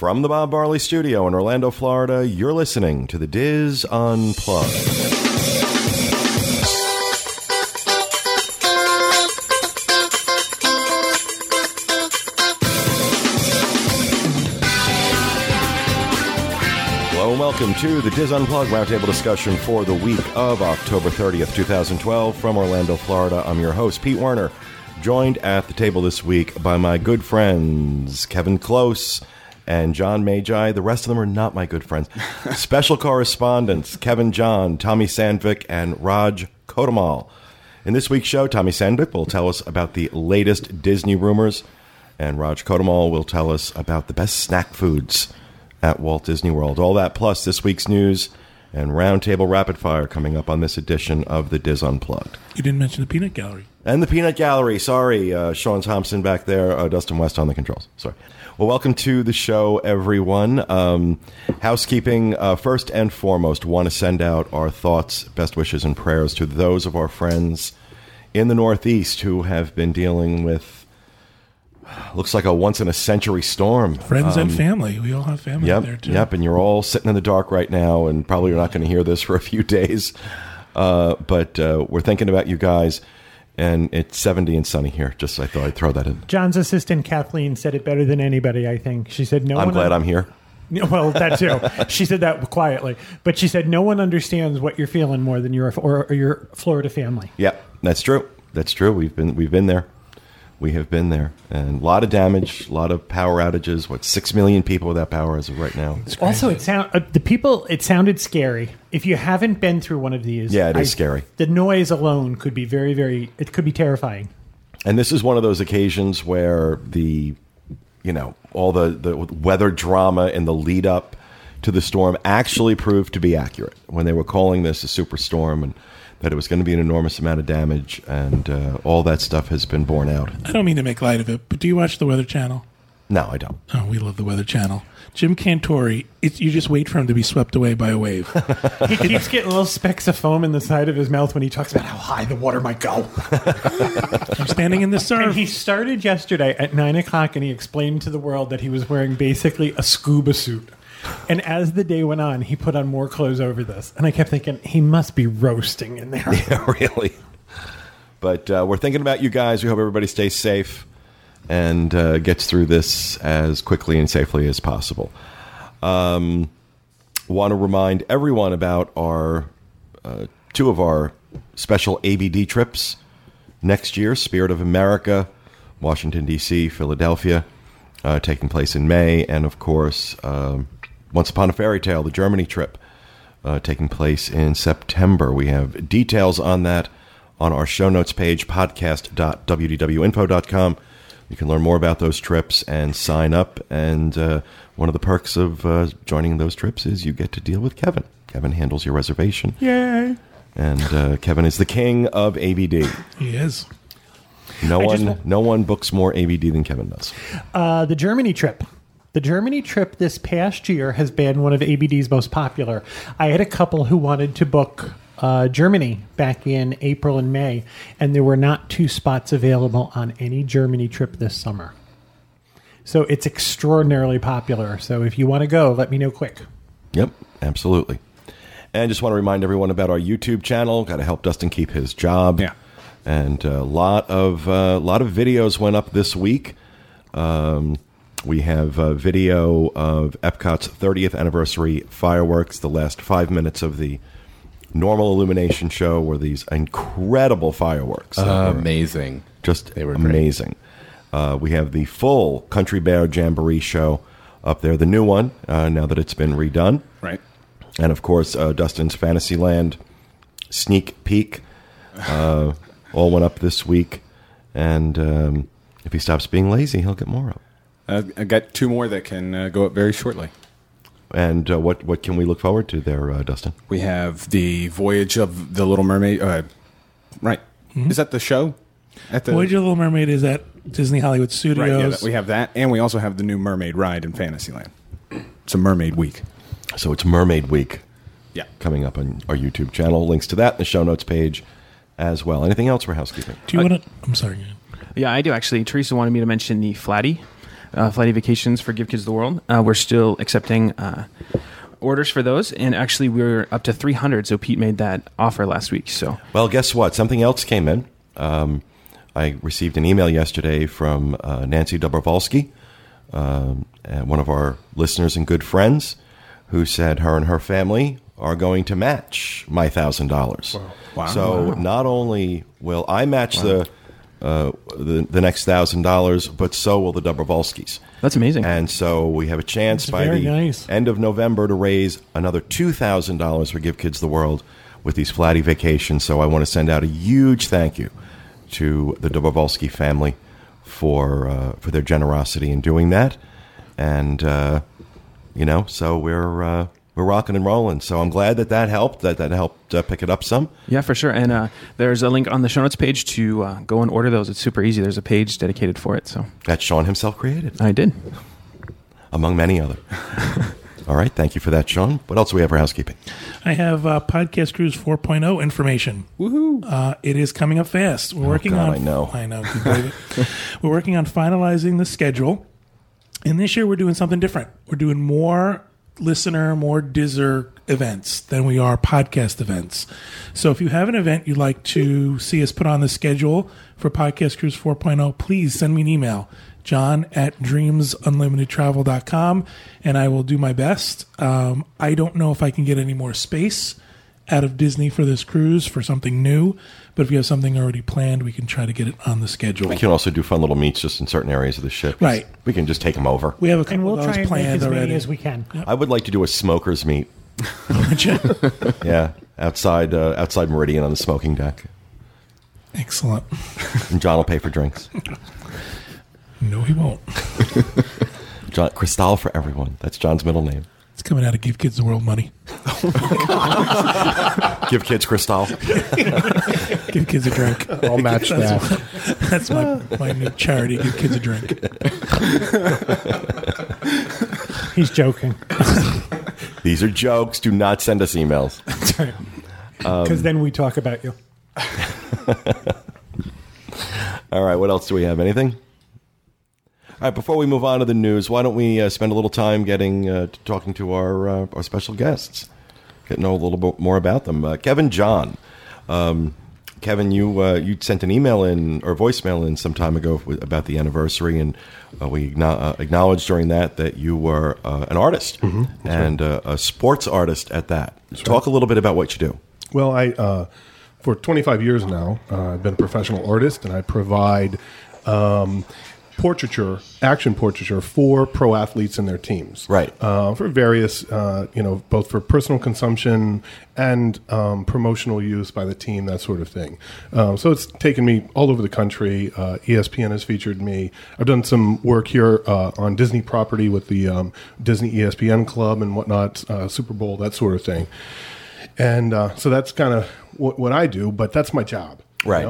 From the Bob Barley Studio in Orlando, Florida, you're listening to the Diz Unplugged. Welcome to the Diz Unplugged Roundtable discussion for the week of October 30th, 2012. From Orlando, Florida, I'm your host, Pete Werner, joined at the table this week by my good friends, Kevin Close and John Magi. The rest of them are not my good friends. Special correspondents, Kevin John, Tommy Sandvik, and Raj Kotamal. In this week's show, Tommy Sandvik will tell us about the latest Disney rumors, and Raj Kotamal will tell us about the best snack foods at Walt Disney World. All that plus this week's news and Roundtable Rapid Fire coming up on this edition of the Diz Unplugged. You didn't mention the Peanut Gallery. And the Peanut Gallery. Sorry, Sean Thompson back there, Dustin West on the controls. Sorry. Well, welcome to the show, everyone. Housekeeping, first and foremost, want to send out our thoughts, best wishes, and prayers to those of our friends in the Northeast who have been dealing with looks like a once-in-a-century storm. Friends and family. We all have family out there, too. Yep, and you're all sitting in the dark right now, and probably you're not going to hear this for a few days. But we're thinking about you guys, and it's 70 and sunny here. Just I thought I'd throw that in. John's assistant, Kathleen, said it better than anybody, I think. She said, I'm glad I'm here. Well, that too. She said that quietly. But she said, no one understands what you're feeling more than your Florida family. Yeah, that's true. That's true. We've been there. We have been there, and a lot of damage, a lot of power outages. 6 million people without power as of right now. Also, it sounded scary. If you haven't been through one of these, yeah, it is scary. The noise alone could be very, very. It could be terrifying. And this is one of those occasions where all the weather drama in the lead up to the storm actually proved to be accurate when they were calling this a superstorm and that it was going to be an enormous amount of damage, and all that stuff has been borne out. I don't mean to make light of it, but do you watch the Weather Channel? No, I don't. Oh, we love the Weather Channel. Jim Cantore, you just wait for him to be swept away by a wave. He keeps getting little specks of foam in the side of his mouth when he talks about how high the water might go. I'm standing in the surf. And he started yesterday at 9 o'clock, and he explained to the world that he was wearing basically a scuba suit. And as the day went on, he put on more clothes over this. And I kept thinking, he must be roasting in there. Yeah, really. But we're thinking about you guys. We hope everybody stays safe and gets through this as quickly and safely as possible. Want to remind everyone about our two of our special ABD trips next year. Spirit of America, Washington, D.C., Philadelphia, taking place in May. And, of course, Once Upon a Fairy Tale, the Germany trip, taking place in September. We have details on that on our show notes page, podcast.wdwinfo.com. You can learn more about those trips and sign up. And one of the perks of joining those trips is you get to deal with Kevin. Kevin handles your reservation. Yay! And Kevin is the king of ABD. He is. No one books more ABD than Kevin does. The Germany trip. The Germany trip this past year has been one of ABD's most popular. I had a couple who wanted to book Germany back in April and May, and there were not two spots available on any Germany trip this summer. So it's extraordinarily popular. So if you want to go, let me know quick. Yep, absolutely. And just want to remind everyone about our YouTube channel. Got to help Dustin keep his job. Yeah. And a lot of videos went up this week. We have a video of Epcot's 30th anniversary fireworks, the last 5 minutes of the normal illumination show were these incredible fireworks. Amazing. Just they were amazing. We have the full Country Bear Jamboree show up there, the new one, now that it's been redone. Right. And, of course, Dustin's Fantasyland sneak peek all went up this week. And if he stops being lazy, he'll get more up. I've got two more that can go up very shortly. And what can we look forward to there, Dustin? We have the Voyage of the Little Mermaid. Right. Mm-hmm. Is that the show? Voyage of the Little Mermaid is at Disney Hollywood Studios. Right, yeah, we have that. And we also have the new Mermaid ride in Fantasyland. It's a Mermaid Week. So it's Mermaid Week. Yeah. Coming up on our YouTube channel. Links to that in the show notes page as well. Anything else for housekeeping? Do you want to... I'm sorry. Yeah, I do, actually. Teresa wanted me to mention the Flatty. Flighty Vacations for Give Kids the World. We're still accepting orders for those, and actually we're up to 300, so Pete made that offer last week. So, well, guess what? Something else came in. I received an email yesterday from Nancy Dobrovolsky, one of our listeners and good friends, who said her and her family are going to match my $1,000. Wow. So not only will I match the next $1,000, but so will the Dobrovolskys. That's amazing. And so we have a chance end of November to raise another $2,000 for Give Kids the World with these Flatty Vacations. So I want to send out a huge thank you to the Dobrovolsky family for their generosity in doing that. And, so we're rocking and rolling. So I'm glad that helped. That helped pick it up some. Yeah, for sure. And there's a link on the show notes page to go and order those. It's super easy. There's a page dedicated for it. So that Sean himself created. I did, among many other. All right, thank you for that, Sean. What else do we have for housekeeping? I have Podcast Cruise 4.0 information. Woohoo! It is coming up fast. We're working on. I know. We're working on finalizing the schedule, and this year we're doing something different. We're doing more listener, more Dizzer events than we are podcast events. So if you have an event you'd like to see us put on the schedule for Podcast Cruise 4.0, please send me an email, john@dreamsunlimitedtravel.com, and I will do my best. I don't know if I can get any more space out of Disney for this cruise for something new, but if you have something already planned, we can try to get it on the schedule. We can also do fun little meets just in certain areas of the ship. Right. We can just take them over. We have a couple of those planned already. And we'll try and make as many as we can. Yep. I would like to do a smokers meet. Yeah, outside Meridian on the smoking deck. Excellent. And John will pay for drinks. No, he won't. John Cristal for everyone. That's John's middle name. It's coming out of Give Kids the World money. Oh my God. Give Kids Cristal. Give Kids a drink. I'll match that. That's my new charity. Give Kids a drink. He's joking. These are jokes. Do not send us emails. That's right. Because then we talk about you. All right. What else do we have? Anything? All right, before we move on to the news, why don't we spend a little time talking to our special guests, get to know a little bit more about them. Kevin John. Kevin, you sent an email in or voicemail in some time ago about the anniversary, and we acknowledged during that you were an artist, mm-hmm, and a sports artist at that. That's Talk a little bit about what you do. Well, I for 25 years now, I've been a professional artist, and I provide action portraiture for pro athletes and their teams, right? For various, both for personal consumption and promotional use by the team, that sort of thing. So it's taken me all over the country. ESPN has featured me. I've done some work here on Disney property with the Disney ESPN Club and whatnot, Super Bowl, that sort of thing. And so that's kind of what I do, but that's my job. Right.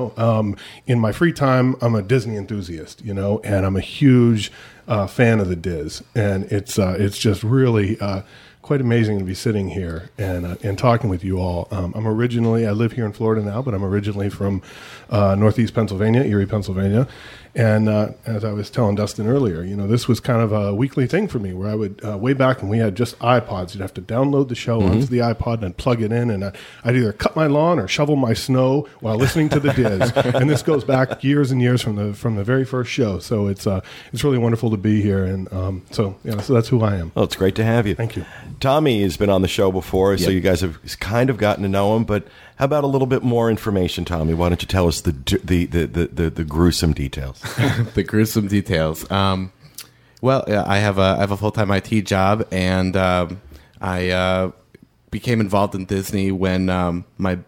In my free time, I'm a Disney enthusiast, and I'm a huge fan of the Diz, and it's just really quite amazing to be sitting here and talking with you all. I live here in Florida now, but I'm originally from Northeast Pennsylvania, Erie, Pennsylvania, and as I was telling Dustin earlier, this was kind of a weekly thing for me where I would way back when we had just iPods, you'd have to download the show onto the iPod and I'd plug it in, and I'd either cut my lawn or shovel my snow while listening to the Diz. And this goes back years and years from the very first show. So it's really wonderful to be here, and so that's who I am. Well, it's great to have you. Thank you. Tommy has been on the show before, yep. So you guys have kind of gotten to know him, but how about a little bit more information, Tommy? Why don't you tell us the gruesome details? The gruesome details. Well, I have a full-time IT job, and I became involved in Disney when my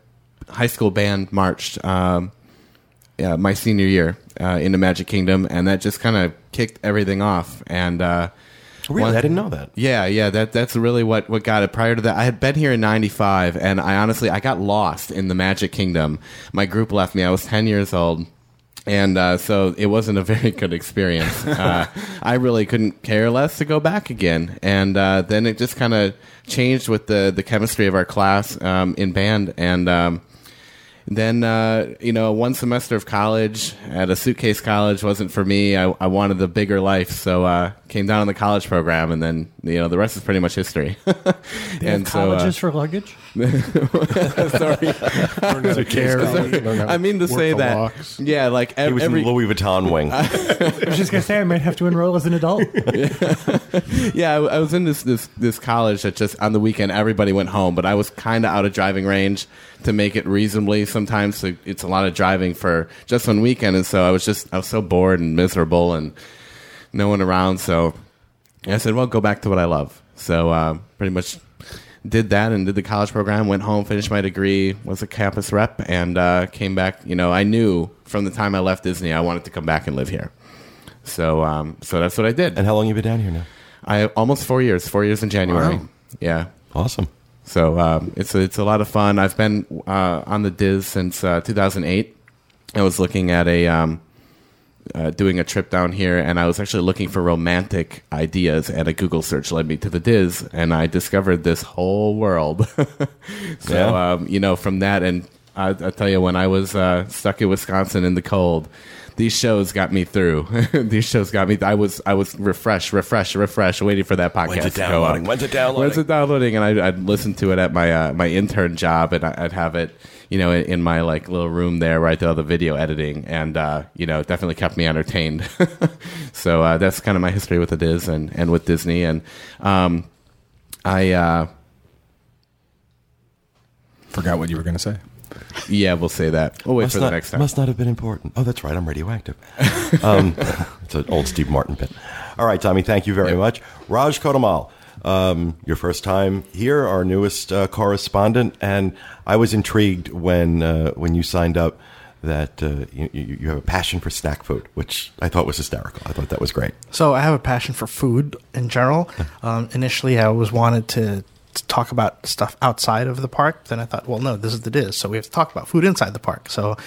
high school band marched my senior year in the Magic Kingdom, and that just kind of kicked everything off. And really? I didn't know that. Yeah. That's really what got it. Prior to that, I had been here in 95, and I honestly, I got lost in the Magic Kingdom. My group left me. I was 10 years old, and so it wasn't a very good experience. I really couldn't care less to go back again. And then it just kind of changed with the chemistry of our class in band, and Then, one semester of college at a suitcase college wasn't for me. I wanted the bigger life, so came down on the college program, and then, the rest is pretty much history. And so, colleges for luggage? Sorry. I mean to say that. Walks. Yeah, like he was in Louis Vuitton wing. I was just going to say, I might have to enroll as an adult. Yeah, I was in this college that just, on the weekend, everybody went home, but I was kind of out of driving range to make it reasonably. Sometimes so it's a lot of driving for just one weekend, and so I was so bored and miserable and no one around, so I said, well, go back to what I love. So pretty much did that and did the college program, went home, finished my degree, was a campus rep, and came back. I knew from the time I left Disney I wanted to come back and live here, so so that's what I did. And how long have you been down here now? I have almost 4 years in January. Wow. Yeah, awesome. So it's a lot of fun. I've been on the Diz since 2008. I was looking at doing a trip down here, and I was actually looking for romantic ideas, and a Google search led me to the Diz, and I discovered this whole world. So, yeah. From that, and I'll tell you, when I was stuck in Wisconsin in the cold, these shows got me through. These shows got me. I was refresh, waiting for that podcast to go on. When's it downloading? And I'd listen to it at my my intern job, and I'd have it, in my like little room there where I do all the video editing, and it definitely kept me entertained. So that's kind of my history with the Diz and with Disney, and I forgot what you were going to say. Yeah, we'll say that. We'll wait for the next time. Must not have been important. Oh, that's right. I'm radioactive. It's an old Steve Martin bit. All right, Tommy, thank you very much. Raj Kotamal, your first time here, our newest correspondent. And I was intrigued when you signed up that you have a passion for snack food, which I thought was hysterical. I thought that was great. So I have a passion for food in general. Initially, I always wanted to talk about stuff outside of the park. Then I thought, well, no, this is the Diz, so we have to talk about food inside the park. So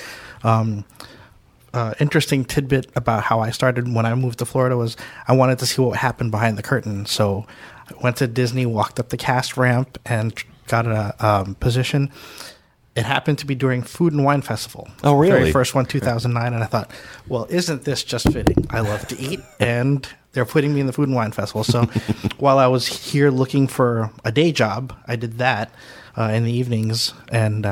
interesting tidbit about how I started when I moved to Florida was I wanted to see what happened behind the curtain. So I went to Disney, walked up the cast ramp, and got a position. It happened to be during Food and Wine Festival. Oh, really? The very first one, 2009. And I thought, well, isn't this just fitting? I love to eat, and they're putting me in the Food and Wine Festival. So while I was here looking for a day job, I did that in the evenings, and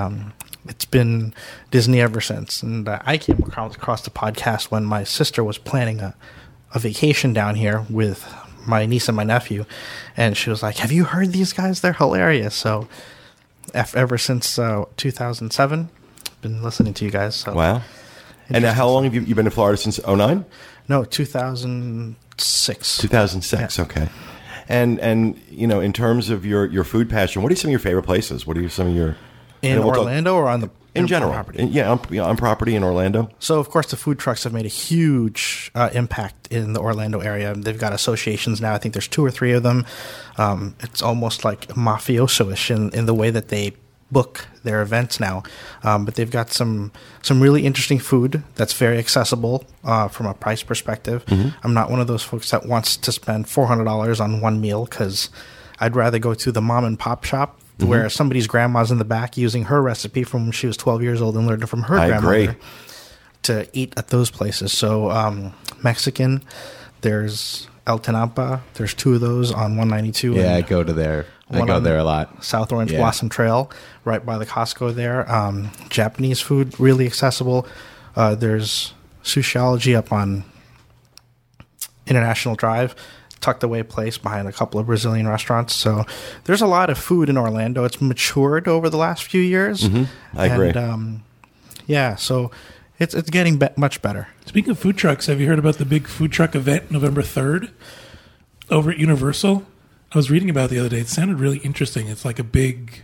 it's been Disney ever since. And I came across the podcast when my sister was planning a vacation down here with my niece and my nephew, and she was like, have you heard these guys? They're hilarious. So ever since 2007, been listening to you guys. So. Wow. And how long have you been in Florida since 2009? No, 2006. 2006, yeah. Okay. And in terms of your food passion, what are some of your favorite places? What are some of your... In Orlando or on the... In general. Property? On property in Orlando. So, of course, the food trucks have made a huge impact in the Orlando area. They've got associations now. I think there's 2 or 3 of them. It's almost like mafioso-ish in the way that they book their events now. But they've got some really interesting food that's very accessible from a price perspective. Mm-hmm. I'm not one of those folks that wants to spend $400 on one meal, because I'd rather go to the mom and pop shop, mm-hmm, where somebody's grandma's in the back using her recipe from when she was 12 years old and learned it from her grandmother to eat at those places. So Mexican, there's El Tenampa. There's 2 of those on 192. Yeah, I go there a lot. South Orange Blossom Trail, right by the Costco there. Japanese food, really accessible. There's Sushiology up on International Drive, tucked away place behind a couple of Brazilian restaurants. So there's a lot of food in Orlando. It's matured over the last few years. Mm-hmm. I agree. So it's getting much better. Speaking of food trucks, have you heard about the big food truck event November 3rd over at Universal? I was reading about it the other day. It sounded really interesting. It's like a big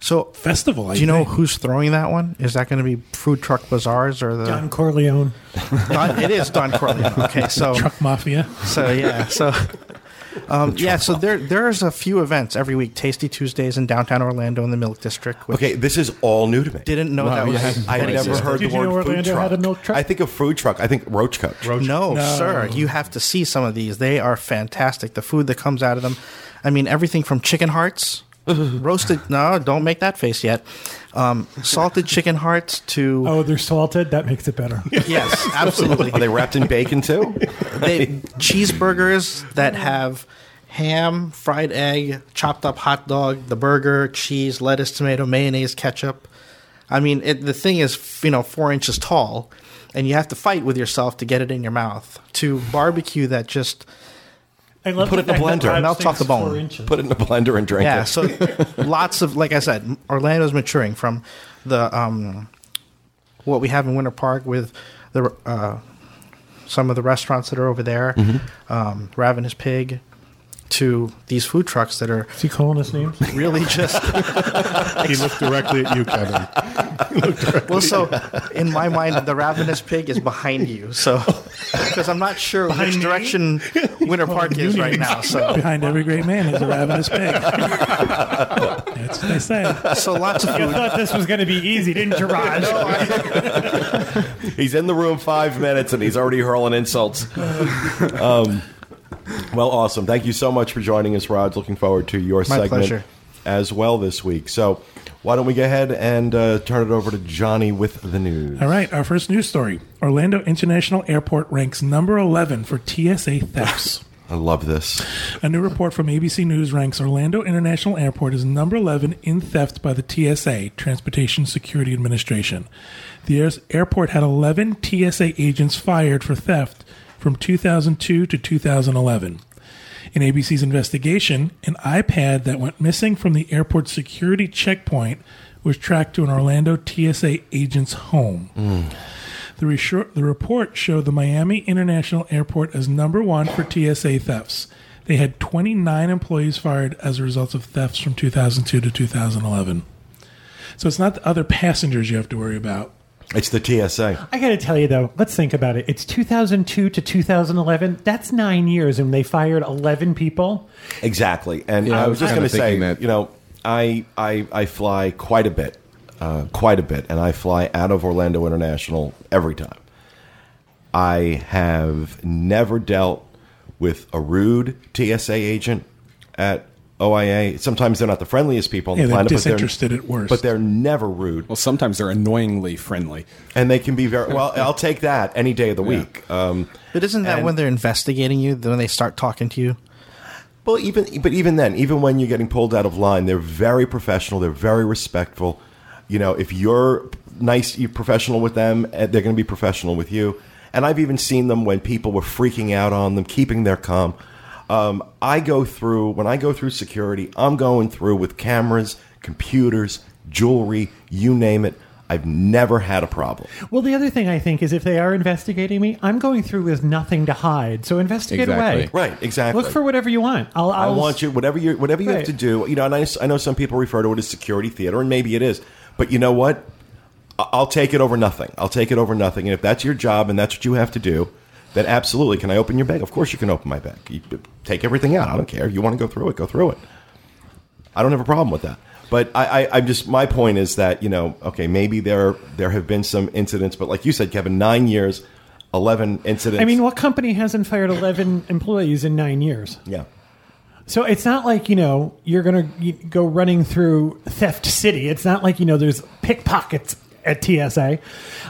festival. Do you know who's throwing that one? Is that going to be Food Truck Bazaars or Don Corleone? It is Don Corleone. Okay, so Truck Mafia. So there's a few events every week. Tasty Tuesdays in downtown Orlando in the Milk District. Okay, this is all new to me. Didn't know that was. I never heard the word food truck. I think of food truck. I think Roach Coach. No, sir. You have to see some of these. They are fantastic. The food that comes out of them. I mean, everything from chicken hearts Roasted. No, don't make that face yet. Salted chicken hearts to. Oh, they're salted. That makes it better. Yes, absolutely. Are they wrapped in bacon too? Cheeseburgers that have ham, fried egg, chopped up hot dog, the burger, cheese, lettuce, tomato, mayonnaise, ketchup. I mean, the thing is, 4 inches tall, and you have to fight with yourself to get it in your mouth. To barbecue that just. I love put it in the blender. Melts off the bone. Put it in the blender and drink it. Yeah, so lots of, like I said, Orlando's maturing from the what we have in Winter Park with the some of the restaurants that are over there, Ravenous Pig, to these food trucks that are. Is he calling us names? Really just. He looked directly at you, Kevin. Well, so in my mind, the Ravenous Pig is behind you. So, because I'm not sure behind which direction Winter Park is right now. So behind every great man is a ravenous pig. That's what they say. So lots of food. You thought this was going to be easy, didn't you, Raj? No, he's in the room 5 minutes and he's already hurling insults. Well, awesome. Thank you so much for joining us, Raj. Looking forward to your segment pleasure. As well this week. So why don't we go ahead and turn it over to Johnny with the news. All right. Our first news story. Orlando International Airport ranks number 11 for TSA thefts. I love this. A new report from ABC News ranks Orlando International Airport as number 11 in theft by the TSA, Transportation Security Administration. The airport had 11 TSA agents fired for theft from 2002 to 2011. In ABC's investigation, an iPad that went missing from the airport security checkpoint was tracked to an Orlando TSA agent's home. The report showed the Miami International Airport as number one for TSA thefts. They had 29 employees fired as a result of thefts from 2002 to 2011. So it's not the other passengers you have to worry about. It's the TSA. I got to tell you, though, let's think about it. It's 2002 to 2011. That's 9 years, and they fired 11 people. Exactly. And I was just going to say, that. I fly quite a bit, and I fly out of Orlando International every time. I have never dealt with a rude TSA agent at OIA. Sometimes they're not the friendliest people on the planet. They're disinterested at worst. But they're never rude. Well, sometimes they're annoyingly friendly. And they can be very... Well, I'll take that any day of the week. But isn't that when they're investigating you, when they start talking to you? Well, even then, even when you're getting pulled out of line, they're very professional. They're very respectful. You know, if you're nice, you're professional with them, they're going to be professional with you. And I've even seen them when people were freaking out on them, keeping their calm. When I go through security, I'm going through with cameras, computers, jewelry, you name it. I've never had a problem. Well, the other thing I think is if they are investigating me, I'm going through with nothing to hide. So investigate away. Right, exactly. Look for whatever you want. I want you, whatever you have to do. You know, and I know some people refer to it as security theater, and maybe it is. But you know what? I'll take it over nothing. And if that's your job and that's what you have to do, then absolutely. Can I open your bag? Of course you can open my bag. You take everything out. I don't care. You want to go through it, go through it. I don't have a problem with that. But I'm just, my point is that, okay, maybe there have been some incidents, but like you said, Kevin, 9 years, 11 incidents. I mean, what company hasn't fired 11 employees in 9 years? Yeah. So it's not like, you're going to go running through Theft City. It's not like, there's pickpockets at TSA.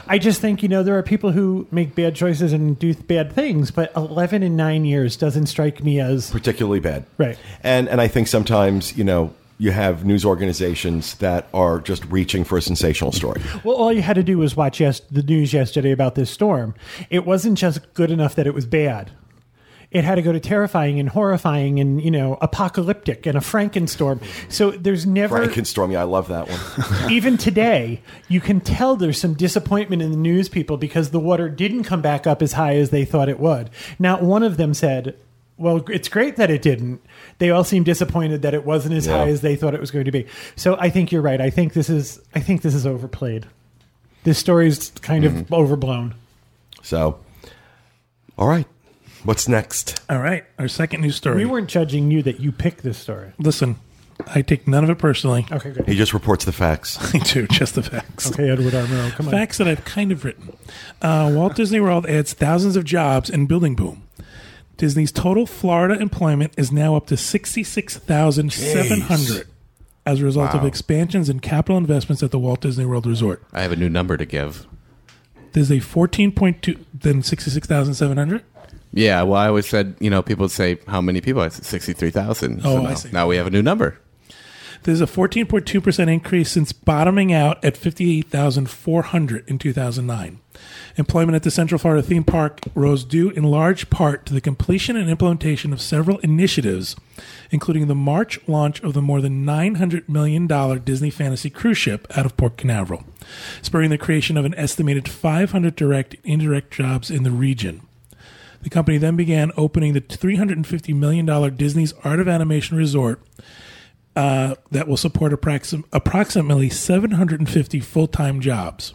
I just think, there are people who make bad choices and do bad things, but 11 in 9 years doesn't strike me as... particularly bad. Right. And I think sometimes, you have news organizations that are just reaching for a sensational story. Well, all you had to do was watch the news yesterday about this storm. It wasn't just good enough that it was bad. It had to go to terrifying and horrifying and, apocalyptic and a Frankenstorm. So there's never... Frankenstorm, yeah, I love that one. Even today, you can tell there's some disappointment in the news people because the water didn't come back up as high as they thought it would. Not one of them said, well, it's great that it didn't. They all seem disappointed that it wasn't as high as they thought it was going to be. So I think you're right. I think this is overplayed. This story's kind of overblown. So, all right. What's next? All right. Our second news story. We weren't judging you that you picked this story. Listen, I take none of it personally. Okay, good. He just reports the facts. I do, just the facts. Okay, Edward R. Murrow, come on. Facts that I've kind of written. Walt Disney World adds thousands of jobs in building boom. Disney's total Florida employment is now up to 66,700. as a result of expansions and capital investments at the Walt Disney World Resort. I have a new number to give. There's a 14.2, then 66,700? Yeah, well, I always said, you know, people would say, how many people? I said 63,000. Oh, so I see. Now we have a new number. There's a 14.2% increase since bottoming out at 58,400 in 2009. Employment at the Central Florida theme park rose due in large part to the completion and implementation of several initiatives, including the March launch of the more than $900 million Disney Fantasy cruise ship out of Port Canaveral, spurring the creation of an estimated 500 direct and indirect jobs in the region. The company then began opening the $350 million Disney's Art of Animation Resort that will support approximately 750 full-time jobs.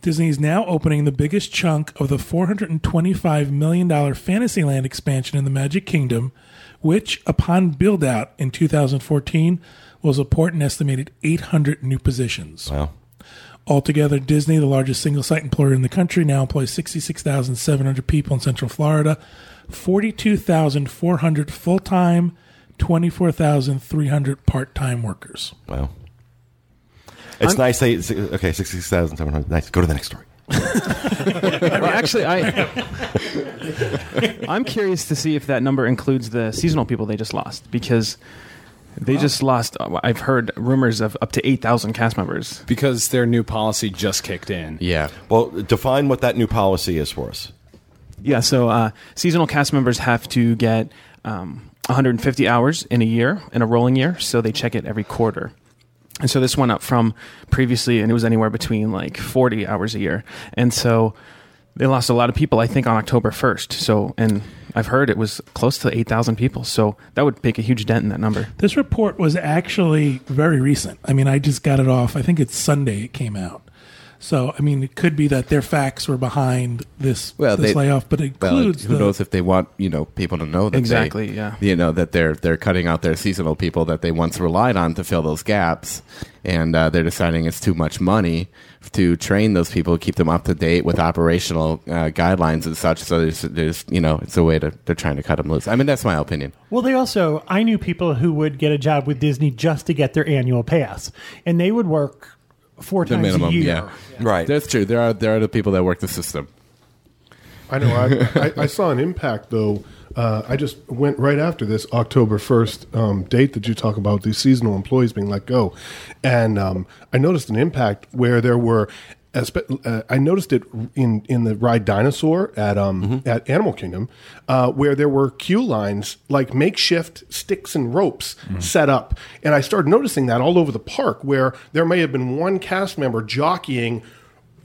Disney is now opening the biggest chunk of the $425 million Fantasyland expansion in the Magic Kingdom, which, upon build-out in 2014, will support an estimated 800 new positions. Wow. Altogether, Disney, the largest single-site employer in the country, now employs 66,700 people in Central Florida, 42,400 full-time, 24,300 part-time workers. Wow. It's nice. They, okay, 66,700. Nice. Go to the next story. Actually, I'm curious to see if that number includes the seasonal people they just lost, because they just lost, I've heard rumors of up to 8,000 cast members. Because their new policy just kicked in. Yeah. Well, define what that new policy is for us. Yeah, so seasonal cast members have to get 150 hours in a year, in a rolling year, so they check it every quarter. And so this went up from previously, and it was anywhere between like 40 hours a year. And so they lost a lot of people, I think, on October 1st. So, and I've heard it was close to 8,000 people. So that would make a huge dent in that number. This report was actually very recent. I mean, I just got it off. I think it's Sunday it came out. So, I mean, it could be that their facts were behind this layoff, but it includes who knows if they want, you know, people to know that exactly, you know, that they're cutting out their seasonal people that they once relied on to fill those gaps, and they're deciding it's too much money to train those people, keep them up to date with operational guidelines and such. So there's you know, it's a way to they're trying to cut them loose. I mean, that's my opinion. Well, they also I knew people who would get a job with Disney just to get their annual pass, and they would work 4 times a year. Yeah. Right. That's true. There are the people that work the system. I know. I saw an impact, though. I just went right after this October 1st date that you talk about, these seasonal employees being let go. And I noticed an impact where there were... I noticed it in the ride Dinosaur at Animal Kingdom, where there were queue lines, like makeshift sticks and ropes set up. And I started noticing that all over the park, where there may have been one cast member jockeying,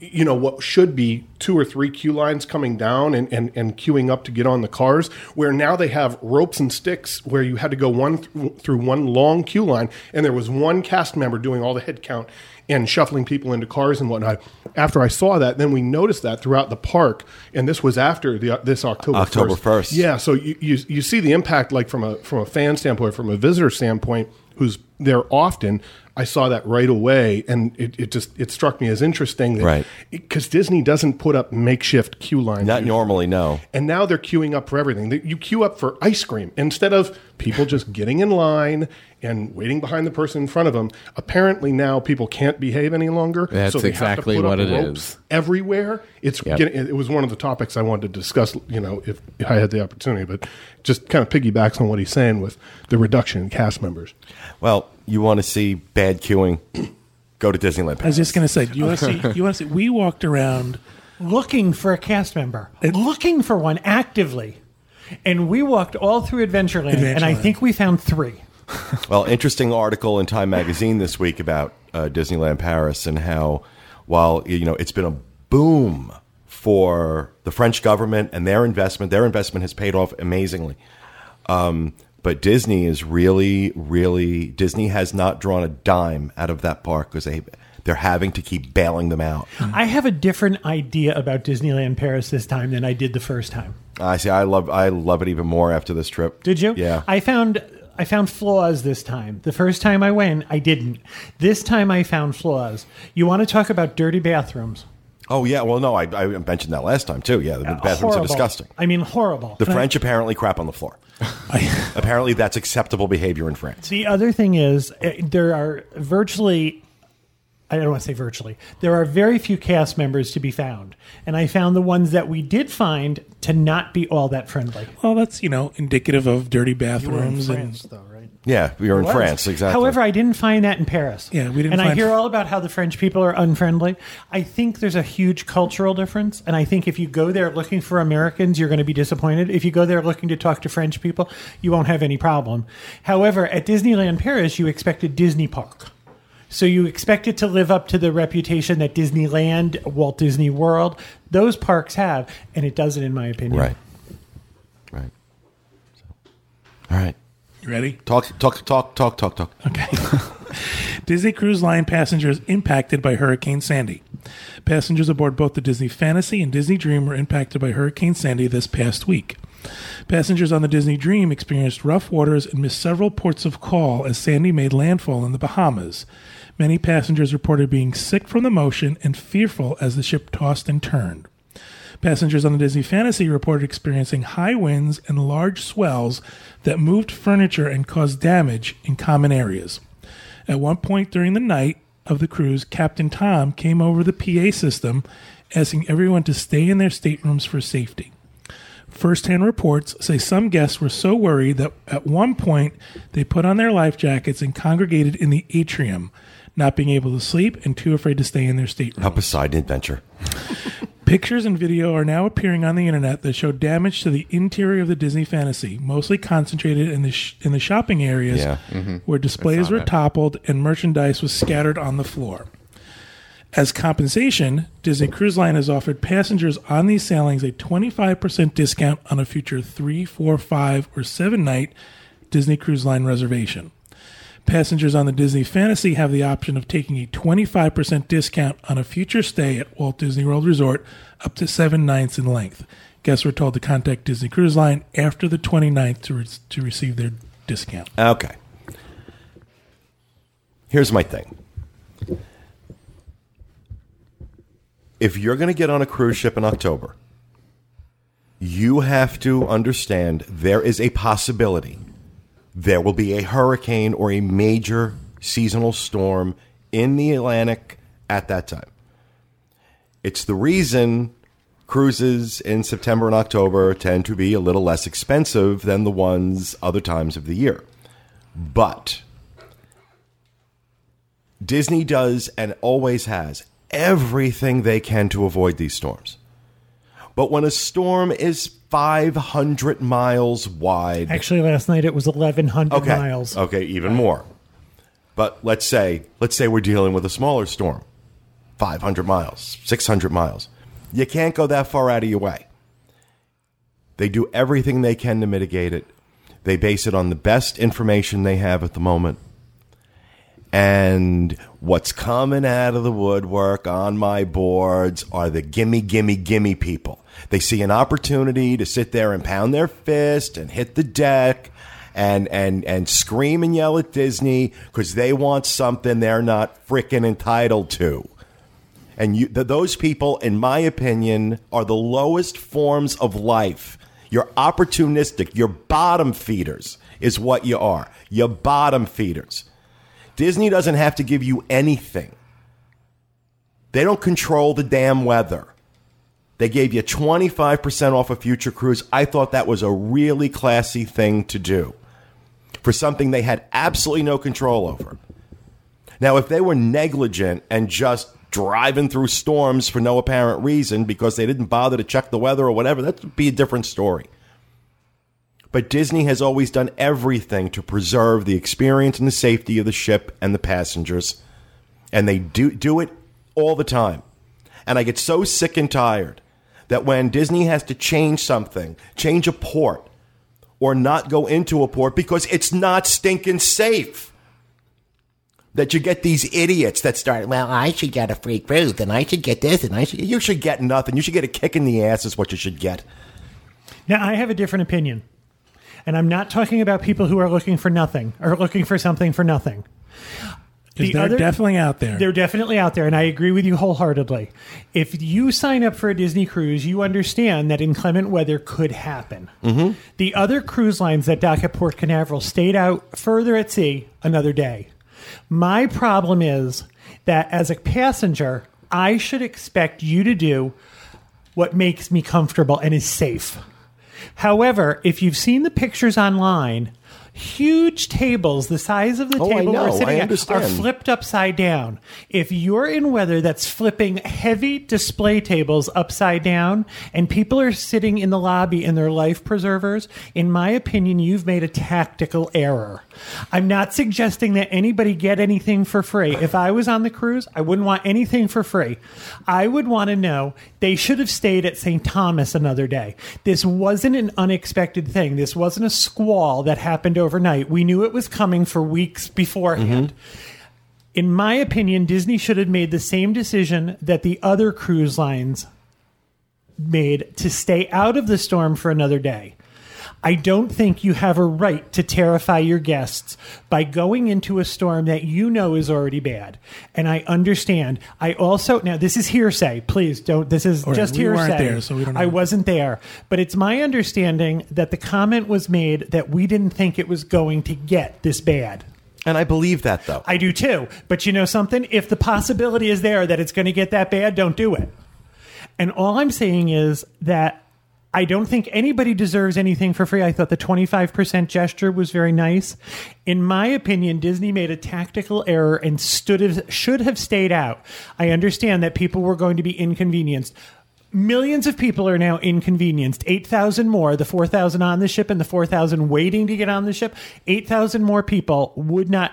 you know, what should be 2 or 3 queue lines coming down and queuing up to get on the cars, where now they have ropes and sticks where you had to go through one long queue line, and there was one cast member doing all the head count and shuffling people into cars and whatnot. After I saw that, then we noticed that throughout the park, and this was after this October 1st. Yeah, so you see the impact, like from a fan standpoint, from a visitor standpoint, who's there often. I saw that right away, and it struck me as interesting. Right. Because Disney doesn't put up makeshift queue lines. Not normally, no. And now they're queuing up for everything. You queue up for ice cream instead of people just getting in line and waiting behind the person in front of them. Apparently now people can't behave any longer. That's exactly what it is. Everywhere. It was one of the topics I wanted to discuss, you know, if I had the opportunity, but just kind of piggybacks on what he's saying with the reduction in cast members. Well, you want to see bad queuing, go to Disneyland Paris. I was just going to say, you want to see, we walked around looking for a cast member, looking for one actively, and we walked all through Adventureland. And I think we found 3. Well, interesting article in Time Magazine this week about Disneyland Paris, and how, while, you know, it's been a boom for the French government and their investment has paid off amazingly. But Disney is really, really... Disney has not drawn a dime out of that park because they're having to keep bailing them out. I have a different idea about Disneyland Paris this time than I did the first time. I see. I love it even more after this trip. Did you? Yeah. I found flaws this time. The first time I went, I didn't. This time I found flaws. You want to talk about dirty bathrooms? Oh, yeah. Well, no, I mentioned that last time, too. Yeah, the bathrooms are disgusting. I mean, horrible. The French apparently crap on the floor. Apparently, that's acceptable behavior in France. The other thing is there are virtually... I don't want to say virtually. There are very few cast members to be found. And I found the ones that we did find to not be all that friendly. Well, that's, you know, indicative of dirty bathrooms. You were in France, though, right? Yeah, we were in France, exactly. However, I didn't find that in Paris. Yeah, we didn't find... And I hear all about how the French people are unfriendly. I think there's a huge cultural difference. And I think if you go there looking for Americans, you're going to be disappointed. If you go there looking to talk to French people, you won't have any problem. However, at Disneyland Paris, you expect a Disney park. So you expect it to live up to the reputation that Disneyland, Walt Disney World, those parks have, and it doesn't, in my opinion. Right. So. All right. You ready? Talk. Okay. Disney Cruise Line passengers impacted by Hurricane Sandy. Passengers aboard both the Disney Fantasy and Disney Dream were impacted by Hurricane Sandy this past week. Passengers on the Disney Dream experienced rough waters and missed several ports of call as Sandy made landfall in the Bahamas. Many passengers reported being sick from the motion and fearful as the ship tossed and turned. Passengers on the Disney Fantasy reported experiencing high winds and large swells that moved furniture and caused damage in common areas. At one point during the night of the cruise, Captain Tom came over the PA system, asking everyone to stay in their staterooms for safety. First-hand reports say some guests were so worried that at one point they put on their life jackets and congregated in the atrium, not being able to sleep and too afraid to stay in their stateroom. How Poseidon adventure. Pictures and video are now appearing on the internet that show damage to the interior of the Disney Fantasy, mostly concentrated in the shopping areas where displays were toppled and merchandise was scattered on the floor. As compensation, Disney Cruise Line has offered passengers on these sailings a 25% discount on a future 3, 4, 5, or 7-night Disney Cruise Line reservation. Passengers on the Disney Fantasy have the option of taking a 25% discount on a future stay at Walt Disney World Resort up to 7 nights in length. Guests were told to contact Disney Cruise Line after the 29th to receive their discount. Okay. Here's my thing. If you're going to get on a cruise ship in October, you have to understand there is a possibility there will be a hurricane or a major seasonal storm in the Atlantic at that time. It's the reason cruises in September and October tend to be a little less expensive than the ones other times of the year. But Disney does and always has everything they can to avoid these storms. But when a storm is 500 miles wide... Actually, last night it was 1,100 miles. Okay, even more. But let's say we're dealing with a smaller storm. 500 miles, 600 miles. You can't go that far out of your way. They do everything they can to mitigate it. They base it on the best information they have at the moment. And what's coming out of the woodwork on my boards are the gimme, gimme, gimme people. They see an opportunity to sit there and pound their fist and hit the deck and scream and yell at Disney because they want something they're not freaking entitled to. And those people, in my opinion, are the lowest forms of life. You're opportunistic. You're bottom feeders is what you are. You're bottom feeders. Disney doesn't have to give you anything. They don't control the damn weather. They gave you 25% off a future cruise. I thought that was a really classy thing to do for something they had absolutely no control over. Now, if they were negligent and just driving through storms for no apparent reason because they didn't bother to check the weather or whatever, that would be a different story. But Disney has always done everything to preserve the experience and the safety of the ship and the passengers. And they do it all the time. And I get so sick and tired that when Disney has to change something, change a port, or not go into a port because it's not stinking safe, that you get these idiots that start, well, I should get a free cruise, and I should get this, and I should... You should get nothing. You should get a kick in the ass is what you should get. Now, I have a different opinion. And I'm not talking about people who are looking for nothing or looking for something for nothing. They're definitely out there. They're definitely out there, and I agree with you wholeheartedly. If you sign up for a Disney cruise, you understand that inclement weather could happen. Mm-hmm. The other cruise lines that dock at Port Canaveral stayed out further at sea another day. My problem is that as a passenger, I should expect you to do what makes me comfortable and is safe. However, if you've seen the pictures online, huge tables, the size of the table we're sitting at, are flipped upside down. If you're in weather that's flipping heavy display tables upside down and people are sitting in the lobby in their life preservers, in my opinion, you've made a tactical error. I'm not suggesting that anybody get anything for free. If I was on the cruise, I wouldn't want anything for free. I would want to know they should have stayed at St. Thomas another day. This wasn't an unexpected thing. This wasn't a squall that happened overnight. We knew it was coming for weeks beforehand. Mm-hmm. In my opinion, Disney should have made the same decision that the other cruise lines made to stay out of the storm for another day. I don't think you have a right to terrify your guests by going into a storm that you know is already bad. And I understand. I also, now this is hearsay. Please don't, this is right, just hearsay. Weren't there, so we don't know. I wasn't there. But it's my understanding that the comment was made that we didn't think it was going to get this bad. And I believe that, though. I do too. But you know something? If the possibility is there that it's going to get that bad, don't do it. And all I'm saying is that I don't think anybody deserves anything for free. I thought the 25% gesture was very nice. In my opinion, Disney made a tactical error and should have stayed out. I understand that people were going to be inconvenienced. Millions of people are now inconvenienced. 8,000 more, the 4,000 on the ship and the 4,000 waiting to get on the ship. 8,000 more people would not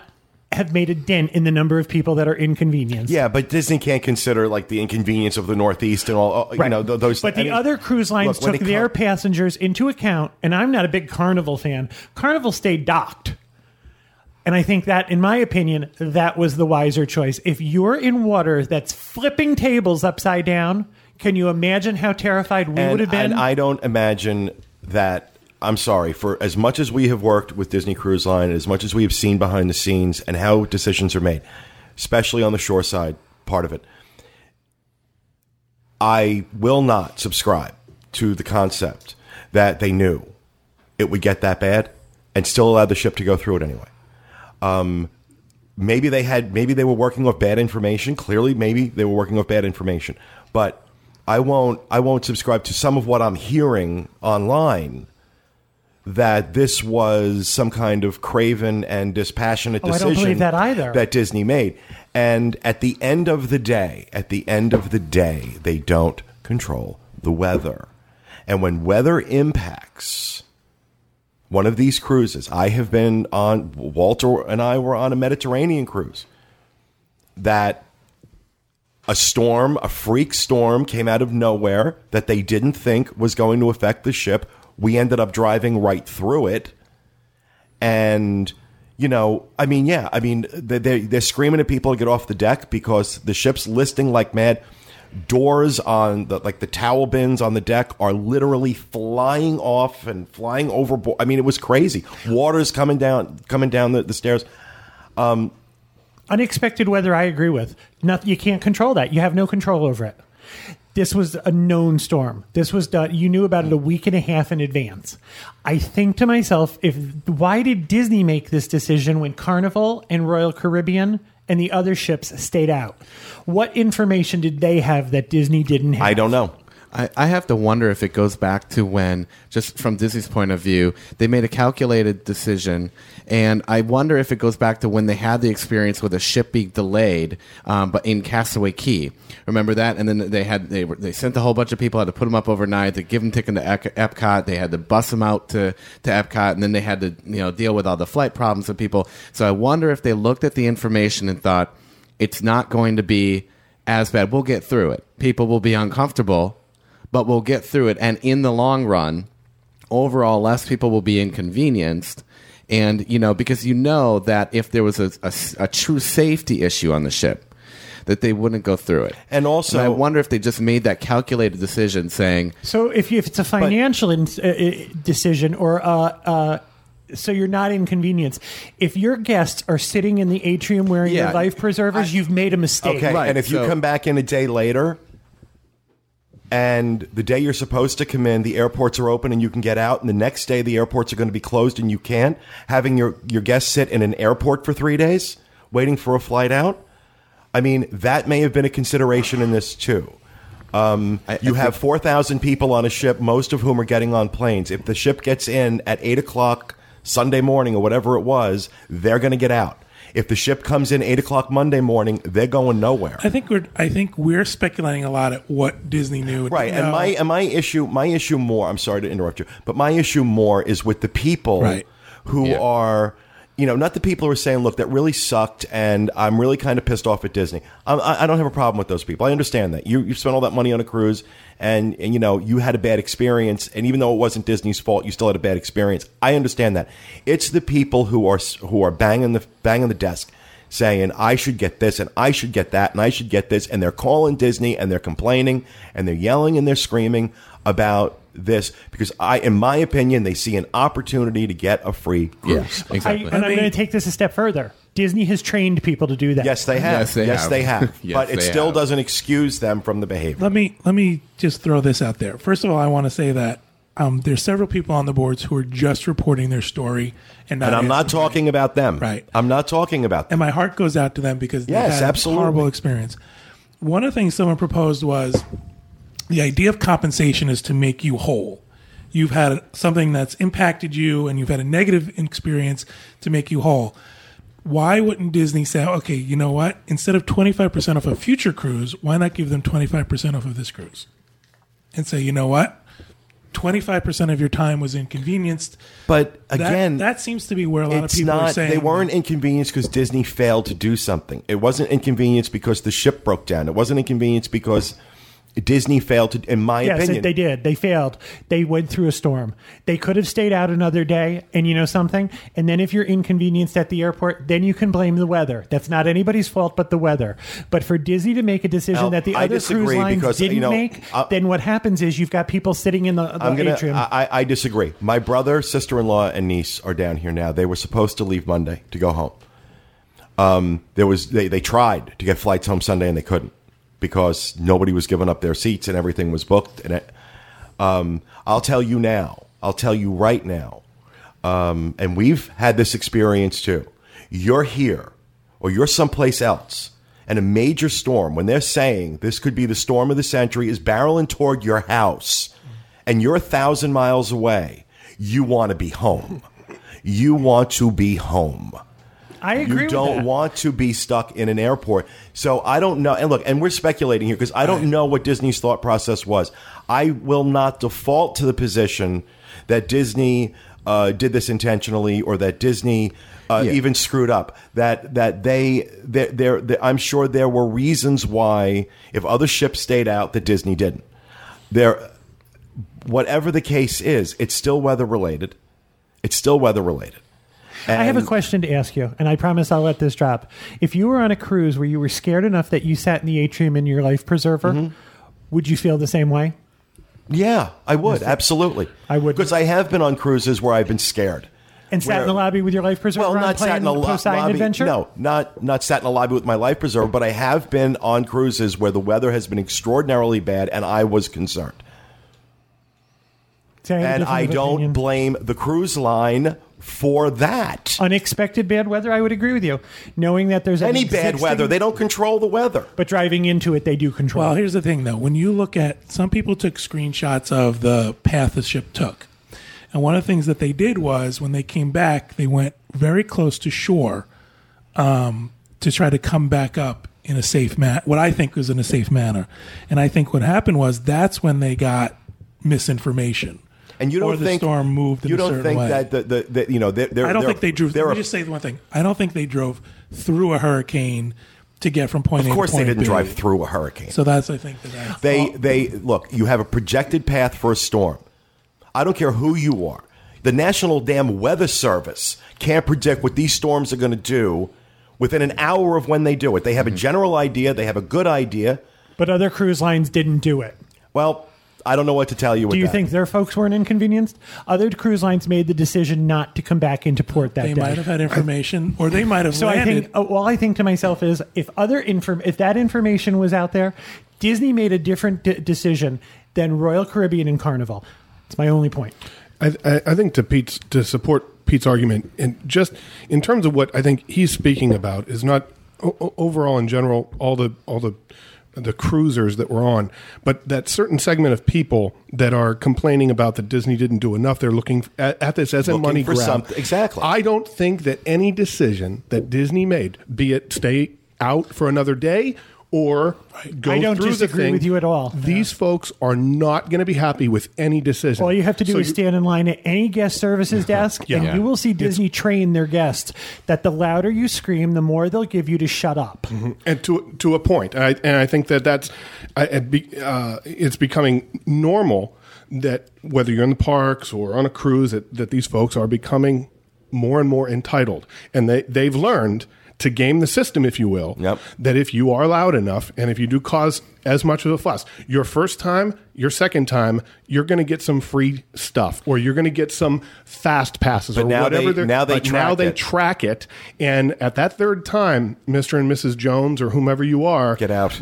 have made a dent in the number of people that are inconvenienced. Yeah, but Disney can't consider like the inconvenience of the Northeast and all, right. You know, those. But other cruise lines took their passengers into account, and I'm not a big Carnival fan. Carnival stayed docked. And I think that, in my opinion, that was the wiser choice. If you're in water that's flipping tables upside down, can you imagine how terrified we would have been? And I don't imagine that. I'm sorry, for as much as we have worked with Disney Cruise Line, as much as we have seen behind the scenes and how decisions are made, especially on the shore side part of it, I will not subscribe to the concept that they knew it would get that bad and still allowed the ship to go through it anyway. Maybe they were working off bad information. Clearly, maybe they were working off bad information. But I won't subscribe to some of what I'm hearing online, that this was some kind of craven and dispassionate decision. I don't believe that either. That Disney made. And at the end of the day, they don't control the weather. And when weather impacts one of these cruises, I have been on, Walter and I were on a Mediterranean cruise, that a freak storm came out of nowhere that they didn't think was going to affect the ship. We ended up driving right through it. And, you know, they're screaming at people to get off the deck because the ship's listing like mad. Doors on the towel bins on the deck are literally flying off and flying overboard. I mean, it was crazy. Water's coming down the stairs. Unexpected weather, I agree with. You can't control that. You have no control over it. This was a known storm. This was done. You knew about it a week and a half in advance. I think to myself, why did Disney make this decision when Carnival and Royal Caribbean and the other ships stayed out? What information did they have that Disney didn't have? I don't know. I have to wonder if it goes back to when, just from Disney's point of view, they made a calculated decision, and I wonder if it goes back to when they had the experience with a ship being delayed, but in Castaway Key. Remember that? And then they sent a whole bunch of people, had to put them up overnight, to give them ticket to Epcot, they had to bus them out to Epcot, and then they had to deal with all the flight problems of people. So I wonder if they looked at the information and thought, it's not going to be as bad. We'll get through it. People will be uncomfortable, but we'll get through it. And in the long run, overall, less people will be inconvenienced. And, because that if there was a true safety issue on the ship, that they wouldn't go through it. And also, I wonder if they just made that calculated decision saying... So if it's a financial decision or so you're not inconvenienced. If your guests are sitting in the atrium wearing your life preservers, you've made a mistake. Okay, right, and if you come back in a day later, and the day you're supposed to come in, the airports are open and you can get out, and the next day the airports are going to be closed and you can't, having your guests sit in an airport for 3 days waiting for a flight out, I mean, that may have been a consideration in this too. You have 4,000 people on a ship, most of whom are getting on planes. If the ship gets in at 8 o'clock Sunday morning or whatever it was, they're going to get out. If the ship comes in 8 o'clock Monday morning, they're going nowhere. I think we're speculating a lot at what Disney knew. Right, and my issue more, I'm sorry to interrupt you, but my issue more is with the people who are, you know, not the people who are saying, look, that really sucked and I'm really kind of pissed off at Disney. I don't have a problem with those people. I understand that. You spent all that money on a cruise and, you know, you had a bad experience. And even though it wasn't Disney's fault, you still had a bad experience. I understand that. It's the people who are banging the desk saying, I should get this and I should get that and I should get this. And they're calling Disney and they're complaining and they're yelling and they're screaming about this, because in my opinion, they see an opportunity to get a free cruise. Yeah, exactly. I'm going to take this a step further. Disney has trained people to do that. Yes, they have. Yes, they have. Yes, but it still doesn't excuse them from the behavior. Let me just throw this out there. First of all, I want to say that there's several people on the boards who are just reporting their story, and I'm not talking about them. Right. I'm not talking about them. And my heart goes out to them because they had a horrible experience. One of the things someone proposed was, the idea of compensation is to make you whole. You've had something that's impacted you and you've had a negative experience to make you whole. Why wouldn't Disney say, okay, you know what? Instead of 25% off a future cruise, why not give them 25% off of this cruise? And say, you know what? 25% of your time was inconvenienced. But again, that seems to be where a lot of people are saying. They weren't inconvenienced because Disney failed to do something. It wasn't inconvenienced because the ship broke down. It wasn't inconvenienced because Disney failed to, in my opinion. Yes, they did. They failed. They went through a storm. They could have stayed out another day, and you know something? And then if you're inconvenienced at the airport, then you can blame the weather. That's not anybody's fault but the weather. But for Disney to make a decision that the other cruise lines didn't make, then what happens is you've got people sitting in the atrium. I disagree. My brother, sister-in-law, and niece are down here now. They were supposed to leave Monday to go home. They tried to get flights home Sunday, and they couldn't, because nobody was giving up their seats and everything was booked. And I'll tell you right now, and we've had this experience too. You're here or you're someplace else, and a major storm, when they're saying this could be the storm of the century, is barreling toward your house, and you're 1,000 miles away. You want to be home. You want to be home. I agree. You don't want to be stuck in an airport. So I don't know. And look, and we're speculating here because I don't know what Disney's thought process was. I will not default to the position that Disney did this intentionally or that Disney even screwed up. I'm sure there were reasons why, if other ships stayed out, that Disney didn't. Whatever the case is, it's still weather related. It's still weather related. I have a question to ask you, and I promise I'll let this drop. If you were on a cruise where you were scared enough that you sat in the atrium in your life preserver, would you feel the same way? Yeah, I would. Absolutely. I would. Because I have been on cruises where I've been scared. And sat in the lobby with your life preserver on playing the Poseidon Adventure? No, not sat in the lobby with my life preserver, but I have been on cruises where the weather has been extraordinarily bad, and I was concerned. And I don't blame the cruise line for that. Unexpected bad weather, I would agree with you. Knowing that there's any bad weather, they don't control the weather. But driving into it, they do control it. Well, here's the thing, though. When you look at, some people took screenshots of the path the ship took. And one of the things that they did was, when they came back, they went very close to shore to try to come back up in a safe manner, what I think was in a safe manner. And I think what happened was, that's when they got misinformation. And you don't think the storm moved in a certain way. You don't think that the you know, they're I don't think they drove. Let me just say one thing. I don't think they drove through a hurricane to get from point A to point B. Of course, they didn't drive through a hurricane. So that's, I think, they look. You have a projected path for a storm. I don't care who you are. The National Damn Weather Service can't predict what these storms are going to do within an hour of when they do it. They have a general idea. They have a good idea. But other cruise lines didn't do it. Well. I don't know what to tell you with that. Do you think their folks weren't inconvenienced? Other cruise lines made the decision not to come back into port that day. They might have had information, or they might have landed. I think, all I think to myself is, if that information was out there, Disney made a different decision than Royal Caribbean and Carnival. That's my only point. I think to support Pete's argument, and just in terms of what I think he's speaking about is not overall in general all the cruisers that were on, but that certain segment of people that are complaining about that Disney didn't do enough. They're looking at this as a money grab. Exactly. I don't think that any decision that Disney made, be it stay out for another day or go through the thing. I don't disagree with you at all. These folks are not going to be happy with any decision. All you have to do is stand in line at any guest services desk, and you will see Disney train their guests that the louder you scream, the more they'll give you to shut up. Mm-hmm. And to a point. And I think that's it's becoming normal that whether you're in the parks or on a cruise, that these folks are becoming more and more entitled. And they've learned to game the system, if you will, that if you are loud enough and if you do cause as much of a fuss, your first time, your second time, you're going to get some free stuff, or you're going to get some fast passes, but now they track it, and at that third time, Mr. and Mrs. Jones or whomever you are, get out.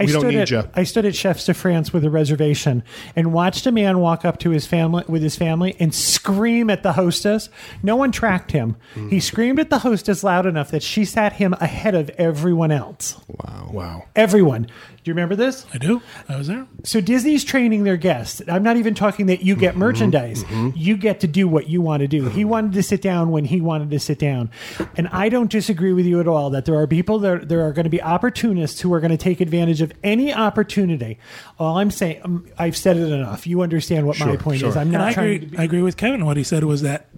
I stood at Chefs de France with a reservation and watched a man walk up to his family and scream at the hostess. No one tracked him. Mm. He screamed at the hostess loud enough that she sat him ahead of everyone else. Wow. Everyone. Do you remember this? I do. I was there. So Disney's training their guests. I'm not even talking that you get merchandise. Mm-hmm. You get to do what you want to do. He wanted to sit down when he wanted to sit down. And I don't disagree with you at all that there are people, there are going to be opportunists who are going to take advantage of any opportunity. All I'm saying, I've said it enough. You understand what my point is. I agree with Kevin. What he said was that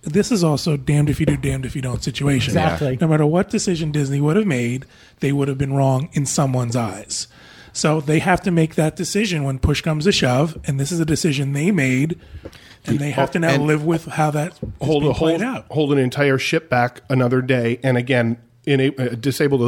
this is also damned if you do, damned if you don't situation. Exactly. Yeah. No matter what decision Disney would have made, they would have been wrong in someone's eyes. So they have to make that decision when push comes to shove, and this is a decision they made, and they have to now live with how that played out. Hold an entire ship back another day, and again, disable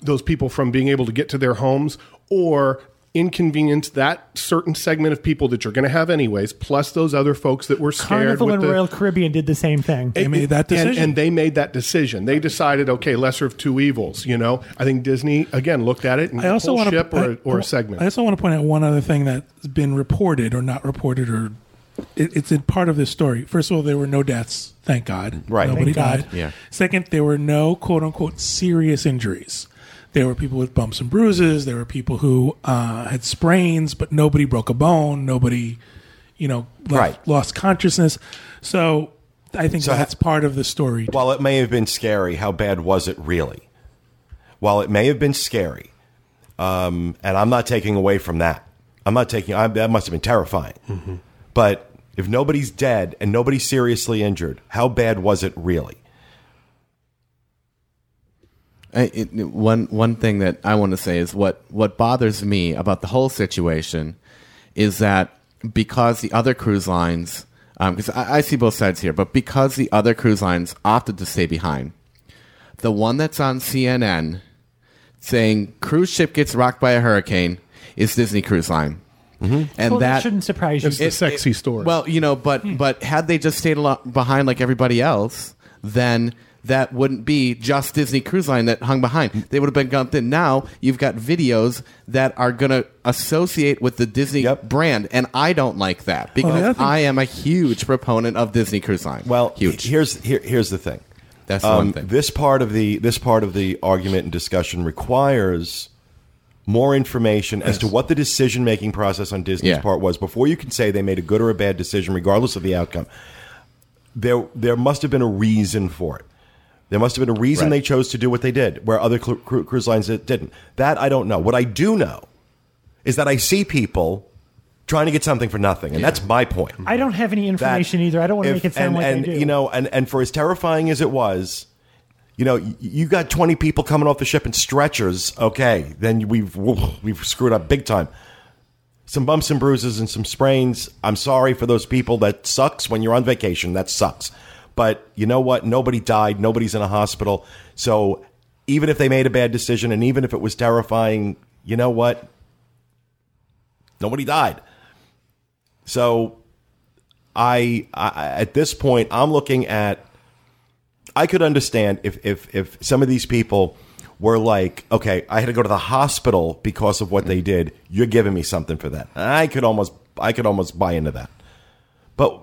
those people from being able to get to their homes, or inconvenience that certain segment of people that you're going to have anyways, plus those other folks that were scared. Carnival and Royal Caribbean did the same thing. They made that decision. And they made that decision. They decided, okay, lesser of two evils, you know? I think Disney, again, looked at it and a whole ship or a segment. I also want to point out one other thing that's been reported or not reported, or it's in part of this story. First of all, there were no deaths, thank God. Right. Nobody died. Yeah. Second, there were no quote-unquote serious injuries. There were people with bumps and bruises. There were people who had sprains, but nobody broke a bone. Nobody, lost consciousness. So I think that's part of the story. While it may have been scary, how bad was it really? While it may have been scary, and I'm not taking away from that. That must have been terrifying. Mm-hmm. But if nobody's dead and nobody's seriously injured, how bad was it really? One thing that I want to say is what bothers me about the whole situation is that because the other cruise lines, because I see both sides here, but because the other cruise lines opted to stay behind, the one that's on CNN saying cruise ship gets rocked by a hurricane is Disney Cruise Line. Mm-hmm. And that shouldn't surprise you. It's a sexy story. Well, but had they just stayed behind like everybody else, then that wouldn't be just Disney Cruise Line that hung behind. They would have been gumped in. Now you've got videos that are going to associate with the Disney brand, and I don't like that because I am a huge proponent of Disney Cruise Line. Well, huge. Here's the thing. That's the one thing. This part of the argument and discussion requires more information as to what the decision-making process on Disney's part was before you can say they made a good or a bad decision, regardless of the outcome. There must have been a reason for it. There must have been a reason they chose to do what they did, where other cruise lines didn't. That I don't know. What I do know is that I see people trying to get something for nothing, and that's my point. I don't have any information either. I don't want to make it sound like they do. And for as terrifying as it was, you got 20 people coming off the ship in stretchers. Okay, then we've screwed up big time. Some bumps and bruises and some sprains. I'm sorry for those people. That sucks when you're on vacation. That sucks. But you know what? Nobody died. Nobody's in a hospital. So even if they made a bad decision and even if it was terrifying, you know what? Nobody died. So I at this point, I'm looking at, I could understand if some of these people were like, okay, I had to go to the hospital because of what they did. You're giving me something for that. I could almost buy into that. But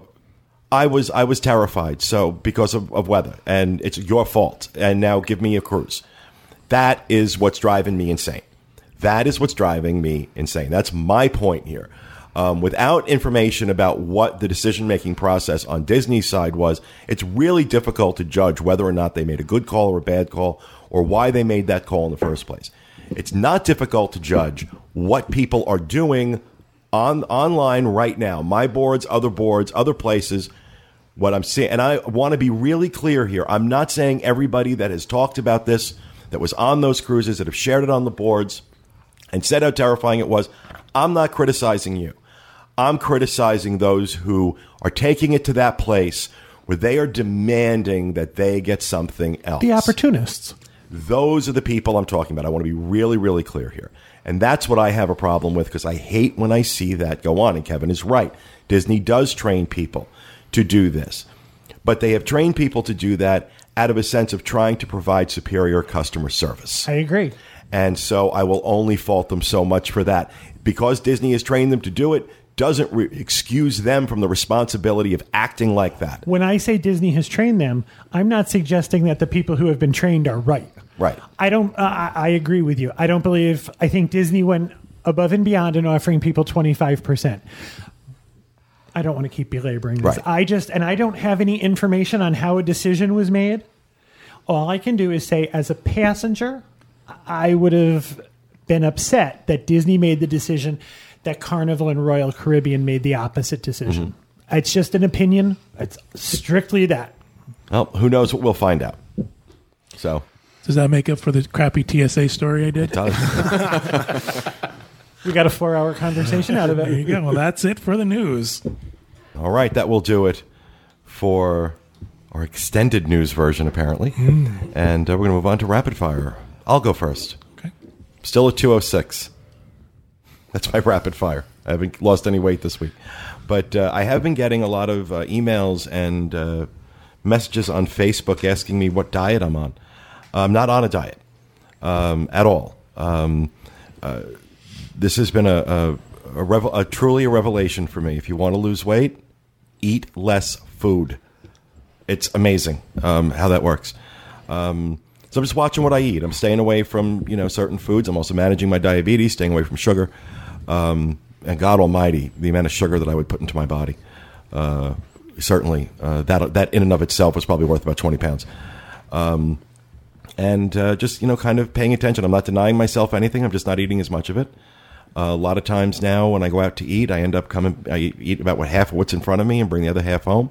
I was terrified. So because of weather, and it's your fault. And now give me a cruise. That is what's driving me insane. That's my point here. Without information about what the decision-making process on Disney's side was, it's really difficult to judge whether or not they made a good call or a bad call, or why they made that call in the first place. It's not difficult to judge what people are doing online right now. My boards, other places, what I'm seeing. And I want to be really clear here. I'm not saying everybody that has talked about this, that was on those cruises, that have shared it on the boards and said how terrifying it was, I'm not criticizing you. I'm criticizing those who are taking it to that place where they are demanding that they get something else. The opportunists. Those are the people I'm talking about. I want to be really, really clear here. And that's what I have a problem with, because I hate when I see that go on. And Kevin is right. Disney does train people to do this. But they have trained people to do that out of a sense of trying to provide superior customer service. I agree. And so I will only fault them so much for that. Because Disney has trained them to do it doesn't excuse them from the responsibility of acting like that. When I say Disney has trained them, I'm not suggesting that the people who have been trained are right. Right. I don't. I agree with you. I don't believe. I think Disney went above and beyond in offering people 25%. I don't want to keep belaboring this. Right. I don't have any information on how a decision was made. All I can do is say, as a passenger, I would have been upset that Disney made the decision that Carnival and Royal Caribbean made the opposite decision. Mm-hmm. It's just an opinion. It's strictly that. Well, who knows what we'll find out. So, does that make up for the crappy TSA story I did? It does. We got a 4-hour conversation out of it. There you go. Well, that's it for the news. All right. That will do it for our extended news version, apparently. Mm. And we're going to move on to rapid fire. I'll go first. Okay. Still at 206. That's my rapid fire. I haven't lost any weight this week. But I have been getting a lot of emails and messages on Facebook asking me what diet I'm on. I'm not on a diet at all. This has been truly a revelation for me. If you want to lose weight, eat less food. It's amazing how that works. So I'm just watching what I eat. I'm staying away from certain foods. I'm also managing my diabetes, staying away from sugar. And God Almighty, the amount of sugar that I would put into my body, certainly that in and of itself was probably worth about 20 pounds. And just kind of paying attention. I'm not denying myself anything. I'm just not eating as much of it. A lot of times now when I go out to eat, I end up I eat about half of what's in front of me and bring the other half home.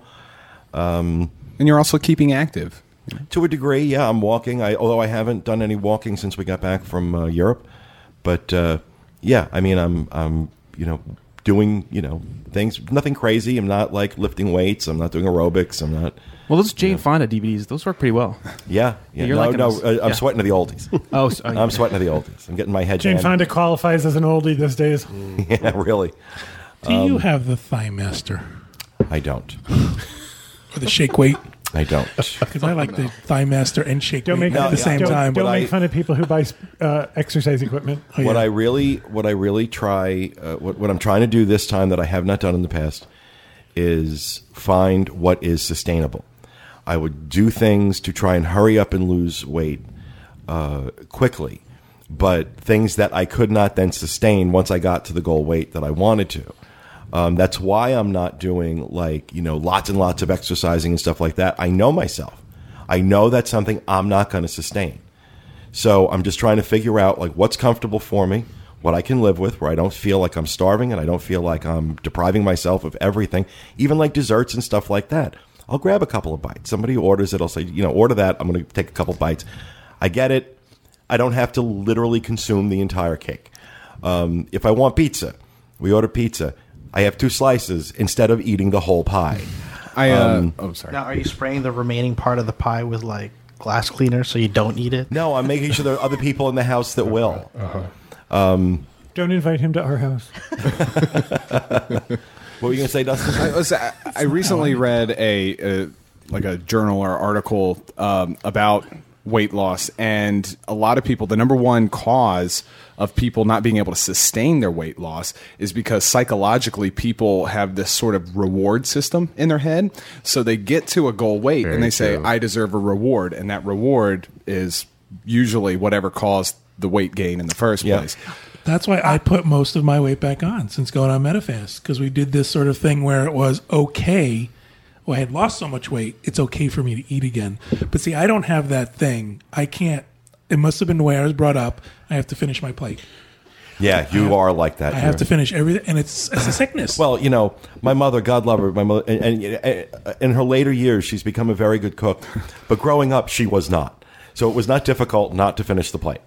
And you're also keeping active. To a degree, yeah. I'm walking. Although I haven't done any walking since we got back from Europe. But yeah, I mean, I'm doing things. Nothing crazy. I'm not like lifting weights. I'm not doing aerobics. I'm not. Well, those Jane Fonda DVDs, those work pretty well. Yeah. I'm sweating to the oldies. I'm sweating to the oldies. I'm getting my head. Jane Fonda qualifies as an oldie these days. Yeah, really. Do you have the Thigh Master? I don't. Or the shake weight? I don't. Because I like the Thigh Master and shake weight at the same time. Don't make fun of people who buy exercise equipment. Oh, what yeah. What I really try, what I'm trying to do this time that I have not done in the past, is find what is sustainable. I would do things to try and hurry up and lose weight quickly, but things that I could not then sustain once I got to the goal weight that I wanted to. That's why I'm not doing lots and lots of exercising and stuff like that. I know myself. I know that's something I'm not going to sustain. So I'm just trying to figure out what's comfortable for me, what I can live with, where I don't feel like I'm starving and I don't feel like I'm depriving myself of everything, even desserts and stuff like that. I'll grab a couple of bites. Somebody orders it. I'll say, order that. I'm going to take a couple bites. I get it. I don't have to literally consume the entire cake. If I want pizza, we order pizza. I have 2 slices instead of eating the whole pie. I'm sorry. Now, are you spraying the remaining part of the pie with glass cleaner so you don't eat it? No, I'm making sure there are other people in the house that will. Uh-huh. Don't invite him to our house. What were you going to say, Dustin? I recently read a journal or article about weight loss, and a lot of people, the number one cause of people not being able to sustain their weight loss is because psychologically people have this sort of reward system in their head. So they get to a goal weight and they say, I deserve a reward. And that reward is usually whatever caused the weight gain in the first place. That's why I put most of my weight back on since going on MetaFast, because we did this sort of thing where it was okay. Well, I had lost so much weight, it's okay for me to eat again. But see, I don't have that thing. I can't. It must have been the way I was brought up. I have to finish my plate. Yeah, you are like that. I have to finish everything, and it's a sickness. Well, you know, my mother, God love her, my mother, and in her later years, she's become a very good cook. But growing up, she was not. So it was not difficult not to finish the plate.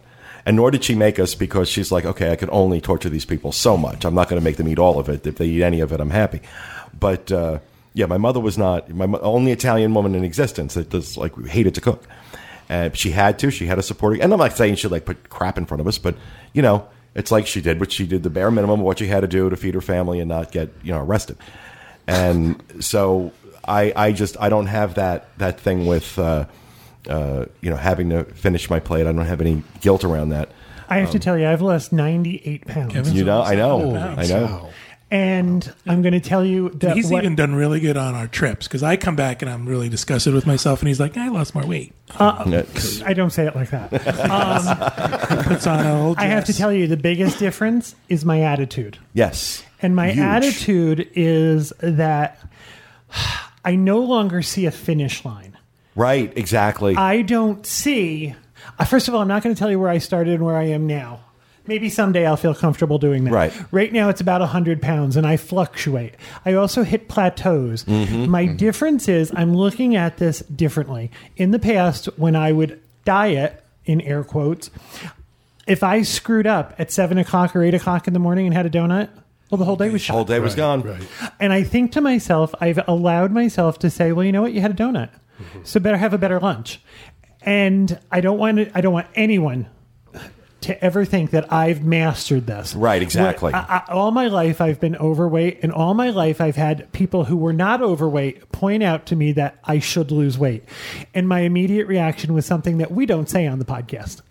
And nor did she make us, because she's like, okay, I can only torture these people so much. I'm not going to make them eat all of it. If they eat any of it, I'm happy. But yeah, my mother was not my only Italian woman in existence that just like hated to cook. And she had to. She had a supporting. And I'm not saying she like put crap in front of us, but you know, it's like she did what she did, the bare minimum of what she had to do to feed her family and not get, you know, arrested. And so I don't have that thing with. You know, having to finish my plate. I don't have any guilt around that. I have to tell you, I've lost 98 pounds. Kevin's I know. Wow. And I'm going to tell you that he's even done really good on our trips, because I come back and I'm really disgusted with myself, and he's like, I lost more weight. I don't say it like that. Puts on an old dress. I have to tell you, the biggest difference is my attitude. Yes. And my attitude is that I no longer see a finish line. Right, exactly. I don't see... First of all, I'm not going to tell you where I started and where I am now. Maybe someday I'll feel comfortable doing that. Right now, it's about 100 pounds, and I fluctuate. I also hit plateaus. Mm-hmm. My difference is I'm looking at this differently. In the past, when I would diet, in air quotes, if I screwed up at 7 o'clock or 8 o'clock in the morning and had a donut... Well, the whole day was shot. The whole day was gone. Right. And I think to myself, I've allowed myself to say, well, you know what? You had a donut. Mm-hmm. So better have a better lunch. And I don't want anyone to ever think that I've mastered this. Right, exactly. All my life I've been overweight, and all my life I've had people who were not overweight point out to me that I should lose weight. And my immediate reaction was something that we don't say on the podcast.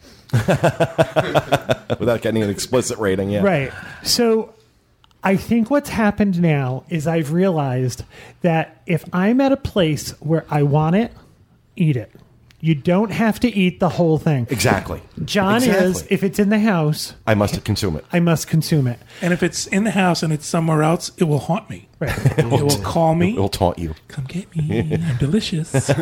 Without getting an explicit rating, yeah. Right. So I think what's happened now is I've realized that if I'm at a place where I want it, eat it. You don't have to eat the whole thing. Exactly. John is, if it's in the house... I must consume it. I must consume it. And if it's in the house and it's somewhere else, it will haunt me. Right. It will call me. It will taunt you. Come get me. I'm delicious. It's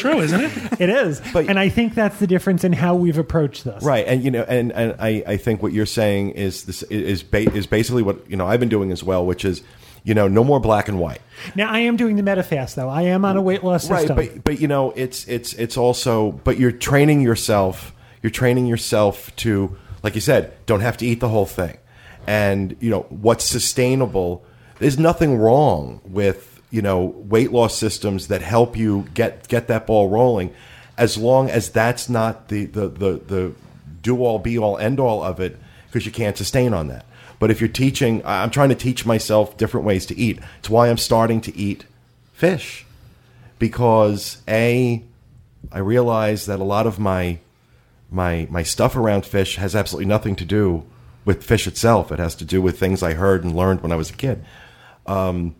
true, isn't it? It is. But, and I think that's the difference in how we've approached this. Right. And you know, and I think what you're saying is this is basically what, you know, I've been doing as well, which is, you know, no more black and white. Now I am doing the MetaFast though. I am on a weight loss system. Right, but you know, it's also, but you're training yourself to, like you said, don't have to eat the whole thing. And, you know, what's sustainable, there's nothing wrong with, you know, weight loss systems that help you get that ball rolling, as long as that's not the do-all, be-all, end-all of it, because you can't sustain on that. But if you're teaching, I'm trying to teach myself different ways to eat. It's why I'm starting to eat fish, because I realize that a lot of my stuff around fish has absolutely nothing to do with fish itself. It has to do with things I heard and learned when I was a kid. And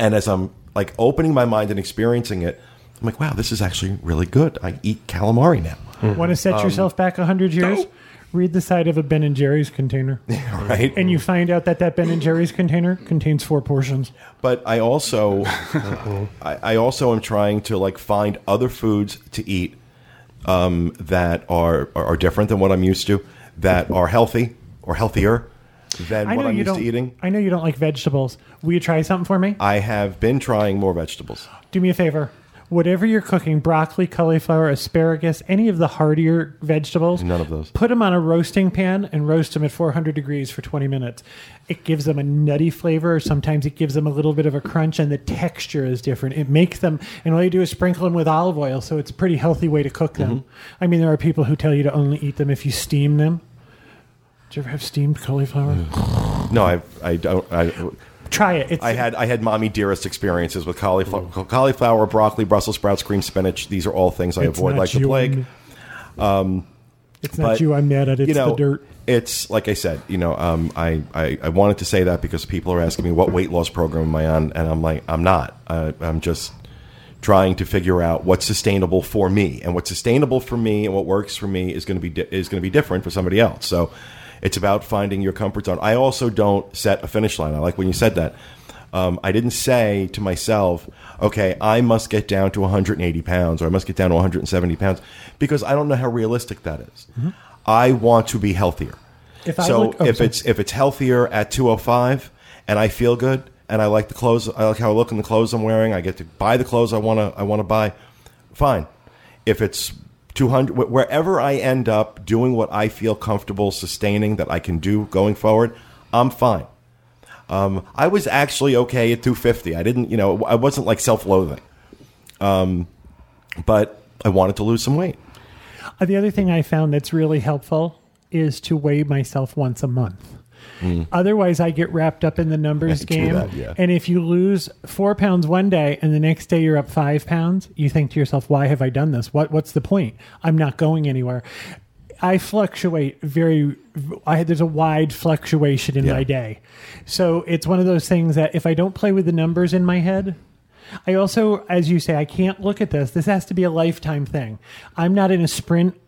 as I'm like opening my mind and experiencing it, I'm like, wow, this is actually really good. I eat calamari now. Mm-hmm. Want to set yourself back 100 years? No. Read the side of a Ben & Jerry's container. Right. And you find out that Ben & Jerry's container contains 4 portions. But I also I also am trying to like find other foods to eat that are different than what I'm used to, that are healthy or healthier than what I'm used to eating. I know you don't like vegetables. Will you try something for me? I have been trying more vegetables. Do me a favor. Whatever you're cooking, broccoli, cauliflower, asparagus, any of the hardier vegetables, none of those. Put them on a roasting pan and roast them at 400 degrees for 20 minutes. It gives them a nutty flavor. Sometimes it gives them a little bit of a crunch, and the texture is different. It makes them, and all you do is sprinkle them with olive oil, so it's a pretty healthy way to cook them. Mm-hmm. I mean, there are people who tell you to only eat them if you steam them. Do you ever have steamed cauliflower? No, I don't. Try it. I had mommy dearest experiences with cauliflower, broccoli, Brussels sprouts, green spinach. These are all things I avoid like the plague. It's not you I'm mad at. It's the dirt. It's like I said. I wanted to say that because people are asking me what weight loss program am I on, and I'm like, I'm not. I'm just trying to figure out what's sustainable for me, and what's sustainable for me and what works for me is going to be different for somebody else. So it's about finding your comfort zone. I also don't set a finish line. I like when you said that. I didn't say to myself, okay, I must get down to 180 pounds or I must get down to 170 pounds because I don't know how realistic that is. Mm-hmm. I want to be healthier. If it's healthier at 205 and I feel good and I like the clothes, I like how I look in the clothes I'm wearing, I get to buy the clothes I want to buy, fine. If it's 200, wherever I end up doing what I feel comfortable sustaining that I can do going forward, I'm fine. I was actually okay at 250. I didn't, I wasn't like self-loathing. But I wanted to lose some weight. The other thing I found that's really helpful is to weigh myself once a month. Mm. Otherwise, I get wrapped up in the numbers game. That, yeah. And if you lose 4 pounds one day and the next day you're up 5 pounds, you think to yourself, why have I done this? What's the point? I'm not going anywhere. I fluctuate there's a wide fluctuation in my day. So it's one of those things that if I don't play with the numbers in my head, I also, as you say, I can't look at this. This has to be a lifetime thing. I'm not in a sprint.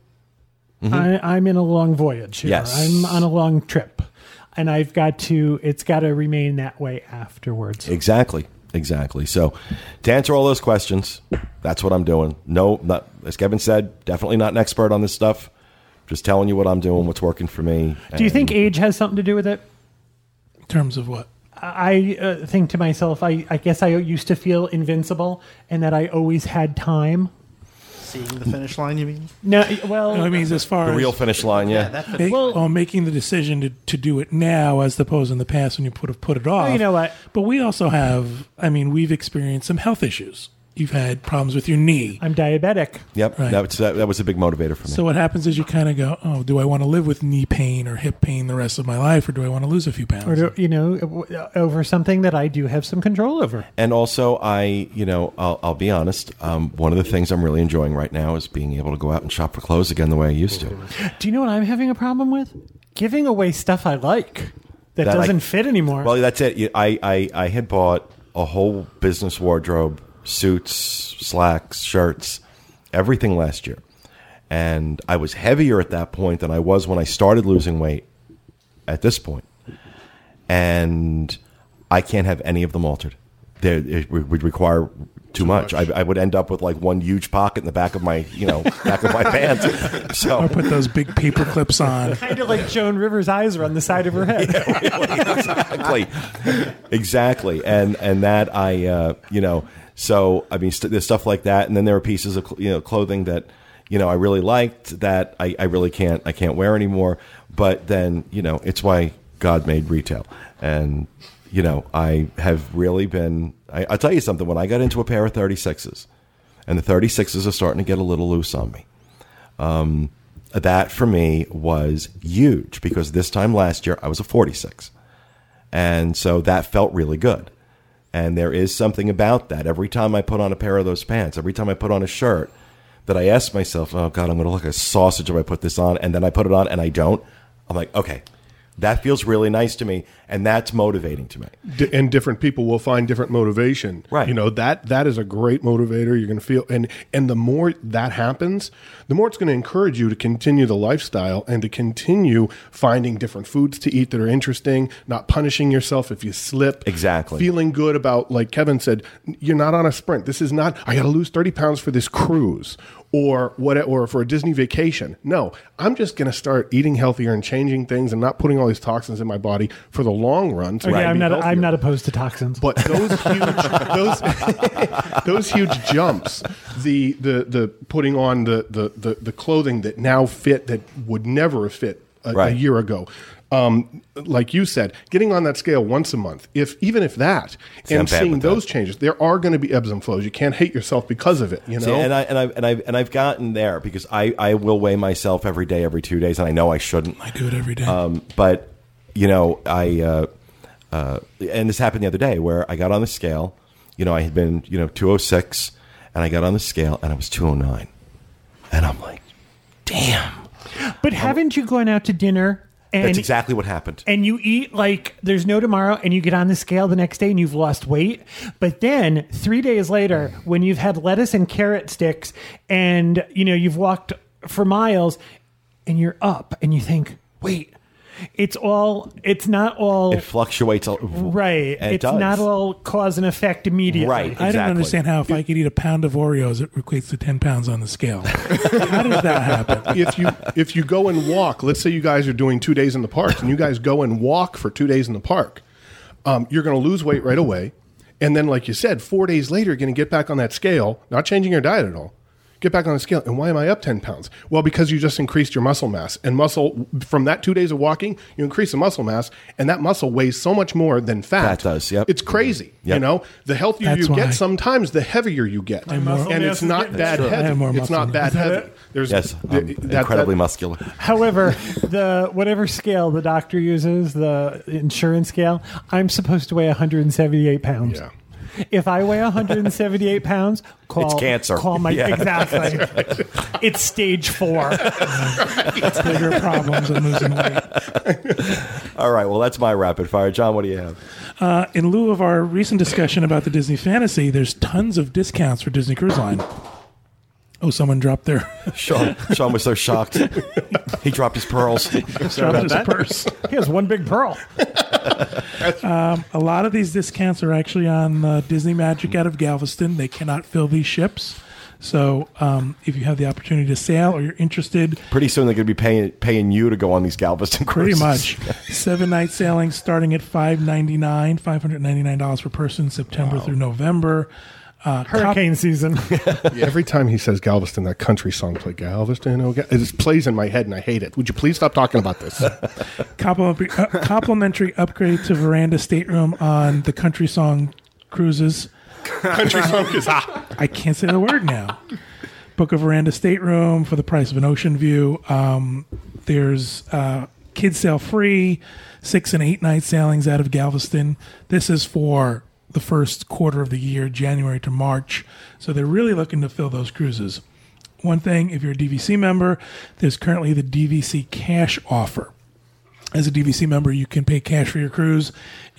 Mm-hmm. I'm in a long voyage. Yes. I'm on a long trip. And it's got to remain that way afterwards. Exactly. So to answer all those questions, that's what I'm doing. No, not, as Kevin said, definitely not an expert on this stuff. Just telling you what I'm doing, what's working for me. Do you think age has something to do with it? In terms of what? I think to myself, I guess I used to feel invincible and that I always had time. Seeing the finish line, you mean? No, well... No, I mean, as far as... The real finish line, yeah. Making the decision to do it now as opposed in the past when you put it off. Well, you know what? But we also have... I mean, we've experienced some health issues. You've had problems with your knee. I'm diabetic. Yep, right. That was a big motivator for me. So what happens is you kind of go, oh, do I want to live with knee pain or hip pain the rest of my life, or do I want to lose a few pounds? Or over something that I do have some control over. And also, I'll be honest, one of the things I'm really enjoying right now is being able to go out and shop for clothes again the way I used to. Do you know what I'm having a problem with? Giving away stuff I like that doesn't fit anymore. Well, that's it. I had bought a whole business wardrobe, suits, slacks, shirts, everything last year. And I was heavier at that point than I was when I started losing weight at this point. And I can't have any of them altered. It would require too much. I would end up with like one huge pocket in the back of my, back of my pants. So I put those big paper clips on. Kind of like Joan Rivers' eyes are on the side of her head. Yeah, really, exactly. And that I. So, I mean, there's stuff like that. And then there are pieces of, clothing that, I really liked that I really can't wear anymore. But then, it's why God made retail. And, I have really been, I'll tell you something. When I got into a pair of 36s and the 36s are starting to get a little loose on me, that for me was huge because this time last year I was a 46. And so that felt really good. And there is something about that. Every time I put on a pair of those pants, every time I put on a shirt, that I ask myself, oh, God, I'm going to look like a sausage if I put this on. And then I put it on and I don't. I'm like, okay, that feels really nice to me. And that's motivating to me. And different people will find different motivation. Right. That is a great motivator. You're going to feel. And the more that happens, the more it's going to encourage you to continue the lifestyle and to continue finding different foods to eat that are interesting, not punishing yourself if you slip. Exactly. Feeling good about, like Kevin said, you're not on a sprint. This is not, I got to lose 30 pounds for this cruise or for a Disney vacation. No, I'm just going to start eating healthier and changing things and not putting all these toxins in my body for the long run. Okay, right. I'm not opposed to toxins. But those huge those huge jumps, the putting on the clothing that now fit that would never have fit a year ago, Like you said, getting on that scale once a month, if that, see, and seeing those changes, there are going to be ebbs and flows. You can't hate yourself because of it, you know. See, and I've gotten there because I will weigh myself every day, every 2 days, and I know I shouldn't. I do it every day, but you know, I and this happened the other day where I got on the scale. You know, I had been 206, and I got on the scale and I was 209, and I'm like, damn. But haven't you gone out to dinner? And that's exactly what happened. And you eat like there's no tomorrow, and you get on the scale the next day, and you've lost weight. But then 3 days later, when you've had lettuce and carrot sticks, and you've walked for miles, and you're up, and you think, wait, it's not all. It fluctuates, right? It's does. Not all cause and effect immediately. Right. Exactly. I don't understand how if I could eat a pound of Oreos, it equates to 10 pounds on the scale. How does that happen? If you go and walk, let's say you guys are doing 2 days in the park, and you guys go and walk for 2 days in the park, you're going to lose weight right away, and then, like you said, 4 days later, you're going to get back on that scale, not changing your diet at all. Get back on the scale. And why am I up 10 pounds? Well, because you just increased your muscle mass. And muscle, from that 2 days of walking, you increase the muscle mass, and that muscle weighs so much more than fat. That does, yep. It's crazy. Yep. You know, the healthier you get, sometimes the heavier you get. And it's not that heavy. It's not that heavy. Yes, incredibly muscular. However, whatever scale the doctor uses, the insurance scale, I'm supposed to weigh 178 pounds. Yeah. If I weigh 178 pounds, it's cancer. Call my exactly. Right. It's stage 4. It's bigger problems than losing weight. All right. Well, that's my rapid fire. John, what do you have? In lieu of our recent discussion about the Disney Fantasy, there's tons of discounts for Disney Cruise Line. Oh, someone dropped their... Sean was so shocked. He dropped his pearls. He dropped his purse. He has one big pearl. A lot of these discounts are actually on Disney Magic out of Galveston. They cannot fill these ships. So if you have the opportunity to sail or you're interested... Pretty soon they're going to be paying you to go on these Galveston cruises. Pretty much. 7-night sailing starting at $599 per person, September through November. Hurricane season. Every time he says Galveston, that country song plays Galveston. It just plays in my head, and I hate it. Would you please stop talking about this? Complimentary upgrade to veranda stateroom on the country song cruises. Country song is hot. I can't say the word now. Book a veranda stateroom for the price of an ocean view. There's kids sail free, 6- and 8-night sailings out of Galveston. This is for the first quarter of the year, January to March. So they're really looking to fill those cruises. One thing, if you're a DVC member, there's currently the DVC cash offer. As a DVC member, you can pay cash for your cruise,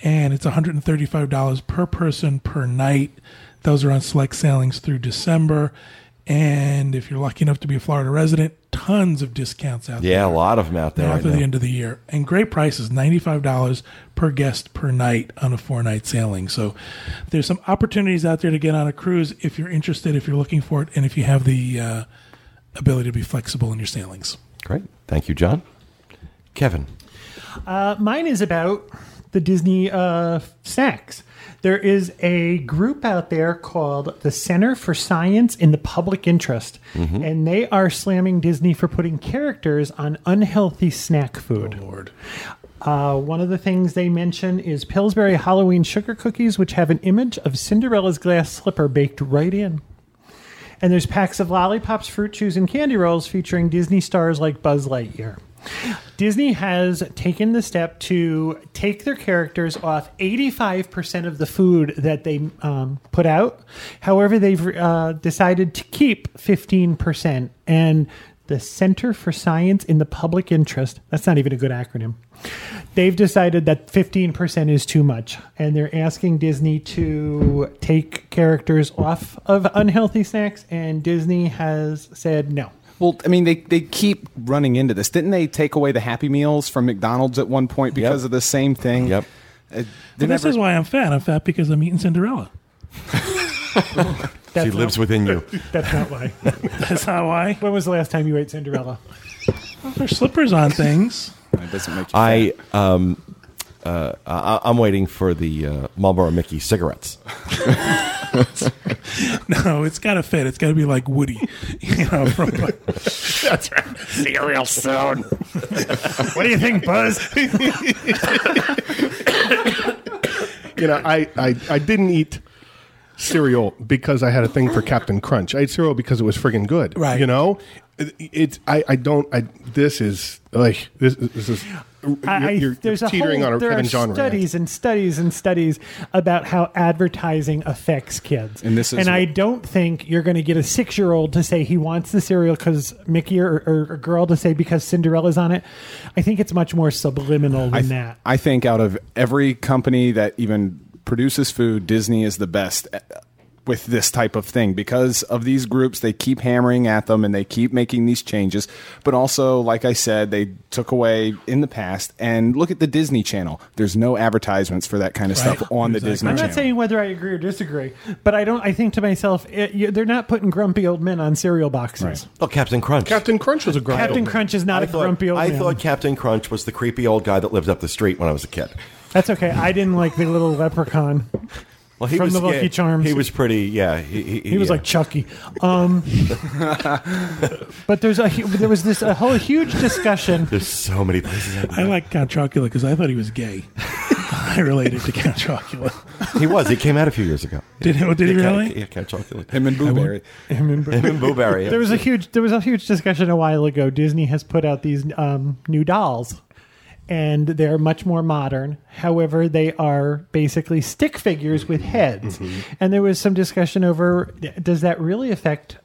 and it's $135 per person per night. Those are on select sailings through December. And if you're lucky enough to be a Florida resident, tons of discounts out there. Yeah, a lot of them out there. After the end of the year. And great prices, $95 per guest per night on a 4-night sailing. So there's some opportunities out there to get on a cruise if you're interested, if you're looking for it, and if you have the ability to be flexible in your sailings. Great. Thank you, John. Kevin. Mine is about the Disney snacks. There is a group out there called the Center for Science in the Public Interest, and they are slamming Disney for putting characters on unhealthy snack food. Oh, Lord. One of the things they mention is Pillsbury Halloween sugar cookies, which have an image of Cinderella's glass slipper baked right in. And there's packs of lollipops, fruit chews, and candy rolls featuring Disney stars like Buzz Lightyear. Disney has taken the step to take their characters off 85% of the food that they put out. However, they've decided to keep 15%. And the Center for Science in the Public Interest, that's not even a good acronym, they've decided that 15% is too much. And they're asking Disney to take characters off of unhealthy snacks. And Disney has said no. Well, I mean, they keep running into this. Didn't they take away the Happy Meals from McDonald's at one point because of the same thing? Yep. This is why I'm fat. I'm fat because I'm eating Cinderella. She lives within you. That's not why. That's not why? When was the last time you ate Cinderella? Well, there's slippers on things. It doesn't make you fat. I'm waiting for the Marlboro Mickey cigarettes. No, it's got to fit. It's got to be like Woody. You know, from like, that's right. Cereal soon. What do you think, Buzz? You know, I didn't eat cereal because I had a thing for Captain Crunch. I ate cereal because it was friggin' good. Right. You know? You're teetering on a Kevin John rant. There are studies and studies and studies about how advertising affects kids. And I don't think you're going to get a 6-year-old to say he wants the cereal because Mickey, or a girl to say because Cinderella's on it. I think it's much more subliminal than that. I think out of every company that even produces food, Disney is the best with this type of thing because of these groups. They keep hammering at them and they keep making these changes. But also, like I said, they took away in the past, and look at the Disney Channel. There's no advertisements for that kind of stuff on the Disney Channel. I'm not saying whether I agree or disagree, but I think to myself, they're not putting grumpy old men on cereal boxes. Right. Oh, Captain Crunch. Captain Crunch was a grumpy Captain old Crunch man. Is not I a thought, grumpy old I man. I thought Captain Crunch was the creepy old guy that lived up the street when I was a kid. That's okay. I didn't like the little leprechaun. Well, he from was, the Lucky Charms. He was pretty, yeah. He was like Chucky. But there was this a whole huge discussion. There's so many places. I like Count Chocula because I thought he was gay. I related to Count Chocula. He was. He came out a few years ago. Did he really? Yeah, Count Chocula. Him and Booberry. Yeah. There was a huge discussion a while ago. Disney has put out these new dolls. And they're much more modern. However, they are basically stick figures with heads. Mm-hmm. And there was some discussion over, how does that affect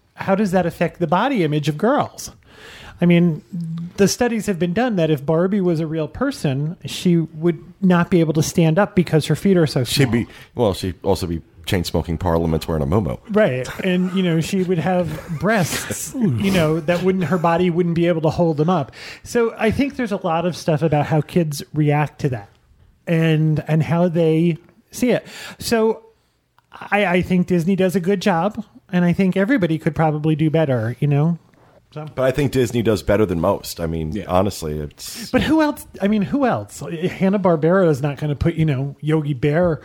the body image of girls? I mean, the studies have been done that if Barbie was a real person, she would not be able to stand up because her feet are so small. She'd also be chain-smoking parliaments wearing a momo. Right. And, you know, she would have breasts, you know, that her body wouldn't be able to hold them up. So I think there's a lot of stuff about how kids react to that and how they see it. So I think Disney does a good job, and I think everybody could probably do better, you know. But I think Disney does better than most. I mean, honestly, it's... But who else? I mean, who else? Hanna-Barbera is not going to put, you know, Yogi Bear.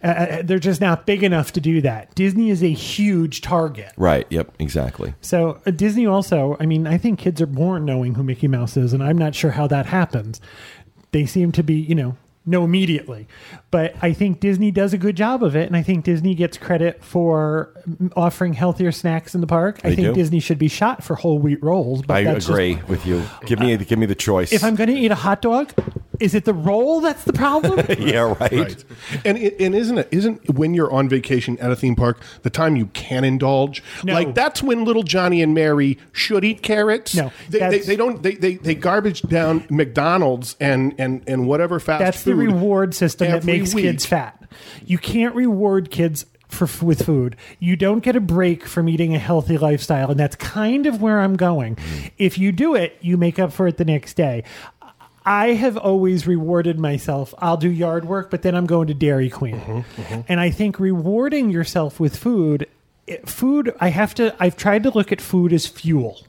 They're just not big enough to do that. Disney is a huge target. Right. Yep. Exactly. So Disney also, I mean, I think kids are born knowing who Mickey Mouse is, and I'm not sure how that happens. They seem to be, you know immediately. But I think Disney does a good job of it, and I think Disney gets credit for offering healthier snacks in the park. I think Disney should be shot for whole wheat rolls. But I agree with you. Give me the choice. If I'm going to eat a hot dog, is it the roll that's the problem? Yeah, right. And isn't when you're on vacation at a theme park the time you can indulge? No. Like that's when little Johnny and Mary should eat carrots. No, they garbage down McDonald's and whatever fast that's food. That's the reward system that makes kids fat. You can't reward kids with food. You don't get a break from eating a healthy lifestyle, and that's kind of where I'm going. If you do it, you make up for it the next day. I have always rewarded myself. I'll do yard work, but then I'm going to Dairy Queen. Mm-hmm, mm-hmm. And I think rewarding yourself with food, I've tried to look at food as fuel.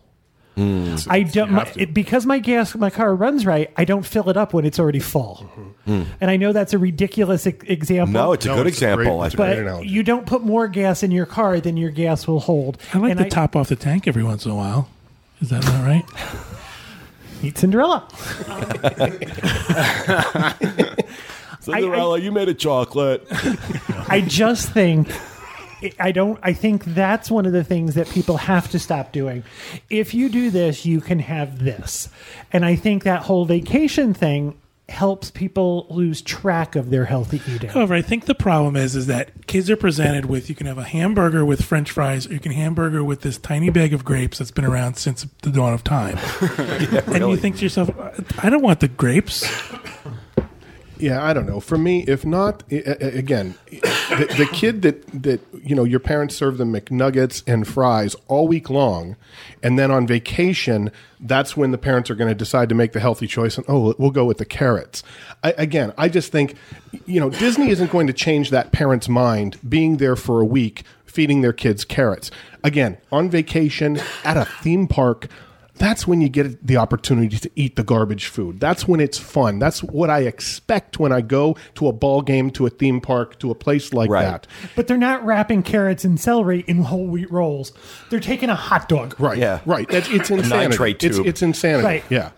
Because my car runs right, I don't fill it up when it's already full. Mm-hmm. Mm. And I know that's a ridiculous example. No, it's a good example. But you don't put more gas in your car than your gas will hold. I like to top off the tank every once in a while. Is that not right? Eat Cinderella. Cinderella, you made a chocolate. I just think... I think that's one of the things that people have to stop doing. If you do this, you can have this. And I think that whole vacation thing helps people lose track of their healthy eating. However, I think the problem is that kids are presented with, you can have a hamburger with French fries, or you can hamburger with this tiny bag of grapes that's been around since the dawn of time. Yeah, really. And you think to yourself, I don't want the grapes. Yeah, I don't know. For me, if not, again, the kid that you know, your parents serve them McNuggets and fries all week long, and then on vacation, that's when the parents are going to decide to make the healthy choice, and we'll go with the carrots. I just think, you know, Disney isn't going to change that parent's mind being there for a week feeding their kids carrots. Again, on vacation at a theme park. that's when you get the opportunity to eat the garbage food. That's when it's fun. That's what I expect when I go to a ball game, to a theme park, to a place like that. But they're not wrapping carrots and celery in whole wheat rolls. They're taking a hot dog. Right. Yeah. Right. It's insanity. A nitrate tube. It's insanity. Right. Yeah.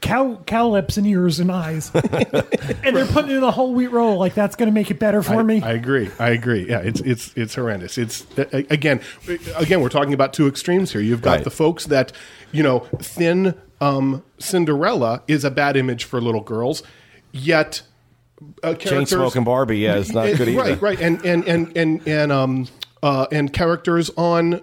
Cow lips and ears and eyes. And they're putting in a whole wheat roll. Like, that's going to make it better for me. I agree. Yeah. It's horrendous. It's again, we're talking about two extremes here. You've got the folks that, you know, thin Cinderella is a bad image for little girls, yet chain smoking Barbie, it's not good either. Right, and characters on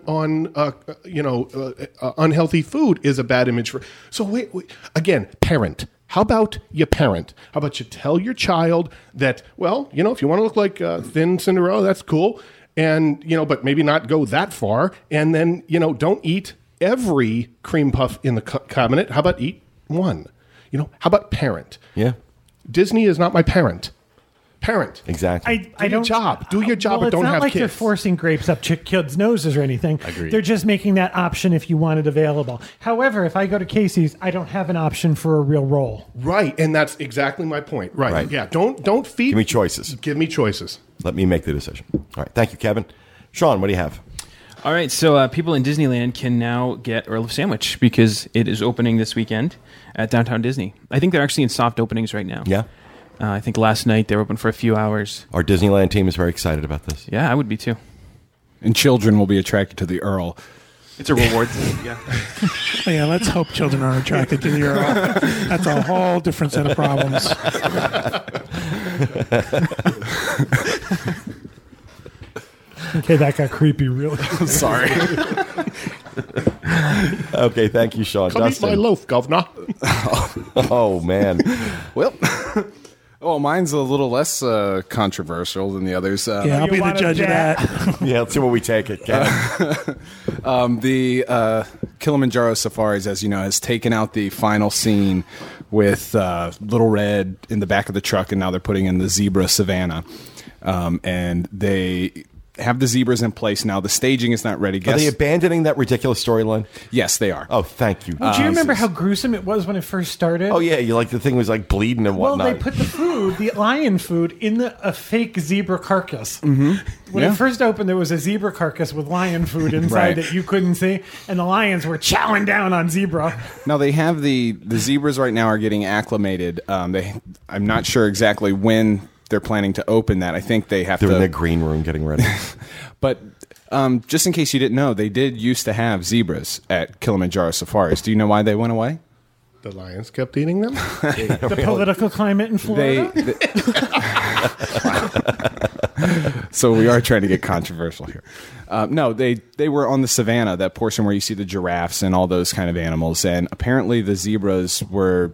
unhealthy food is a bad image for. So wait, again, parent. How about you parent? How about you tell your child that, well, you know, if you want to look like thin Cinderella, that's cool, and you know, but maybe not go that far, and then you know, don't eat every cream puff in the cabinet. How about eat one? You know, how about parent? Yeah. Disney is not my parent. Parent. Exactly. Do your job and don't have kids. It's not like they're forcing grapes up kids' noses or anything. Agreed. They're just making that option if you want it available. However, if I go to Casey's, I don't have an option for a real roll. Right, and that's exactly my point. Right. Yeah, don't feed. Give me choices. Let me make the decision. All right, thank you, Kevin. Sean, what do you have? All right, so people in Disneyland can now get Earl of Sandwich because it is opening this weekend at Downtown Disney. I think they're actually in soft openings right now. Yeah. I think last night they were open for a few hours. Our Disneyland team is very excited about this. Yeah, I would be too. And children will be attracted to the Earl. It's a reward. Yeah. Yeah, let's hope children are attracted to the Earl. That's a whole different set of problems. Okay, that got creepy really. I'm sorry. Okay, thank you, Sean. Come Dustin. Eat my loaf, governor. Oh, man. Well, mine's a little less controversial than the others. Yeah, I'll be the judge of that. Yeah, let's see what we take it. The Kilimanjaro Safaris, as you know, has taken out the final scene with Little Red in the back of the truck, and now they're putting in the zebra savannah. And they have the zebras in place now. The staging is not ready. Are they abandoning that ridiculous storyline? Yes, they are. Oh, thank you. Well, do you remember how gruesome it was when it first started? Oh, yeah. The thing was like bleeding and whatnot. Well, they put the lion food, in a fake zebra carcass. Mm-hmm. When it first opened, there was a zebra carcass with lion food inside that you couldn't see, and the lions were chowing down on zebra. Now, they have the zebras right now are getting acclimated. I'm not sure exactly when they're planning to open that. I think they have They're in the green room getting ready. But just in case you didn't know, they did used to have zebras at Kilimanjaro Safaris. Do you know why they went away? The lions kept eating them? The political climate in Florida? So we are trying to get controversial here. No, they were on the savannah, that portion where you see the giraffes and all those kind of animals. And apparently the zebras were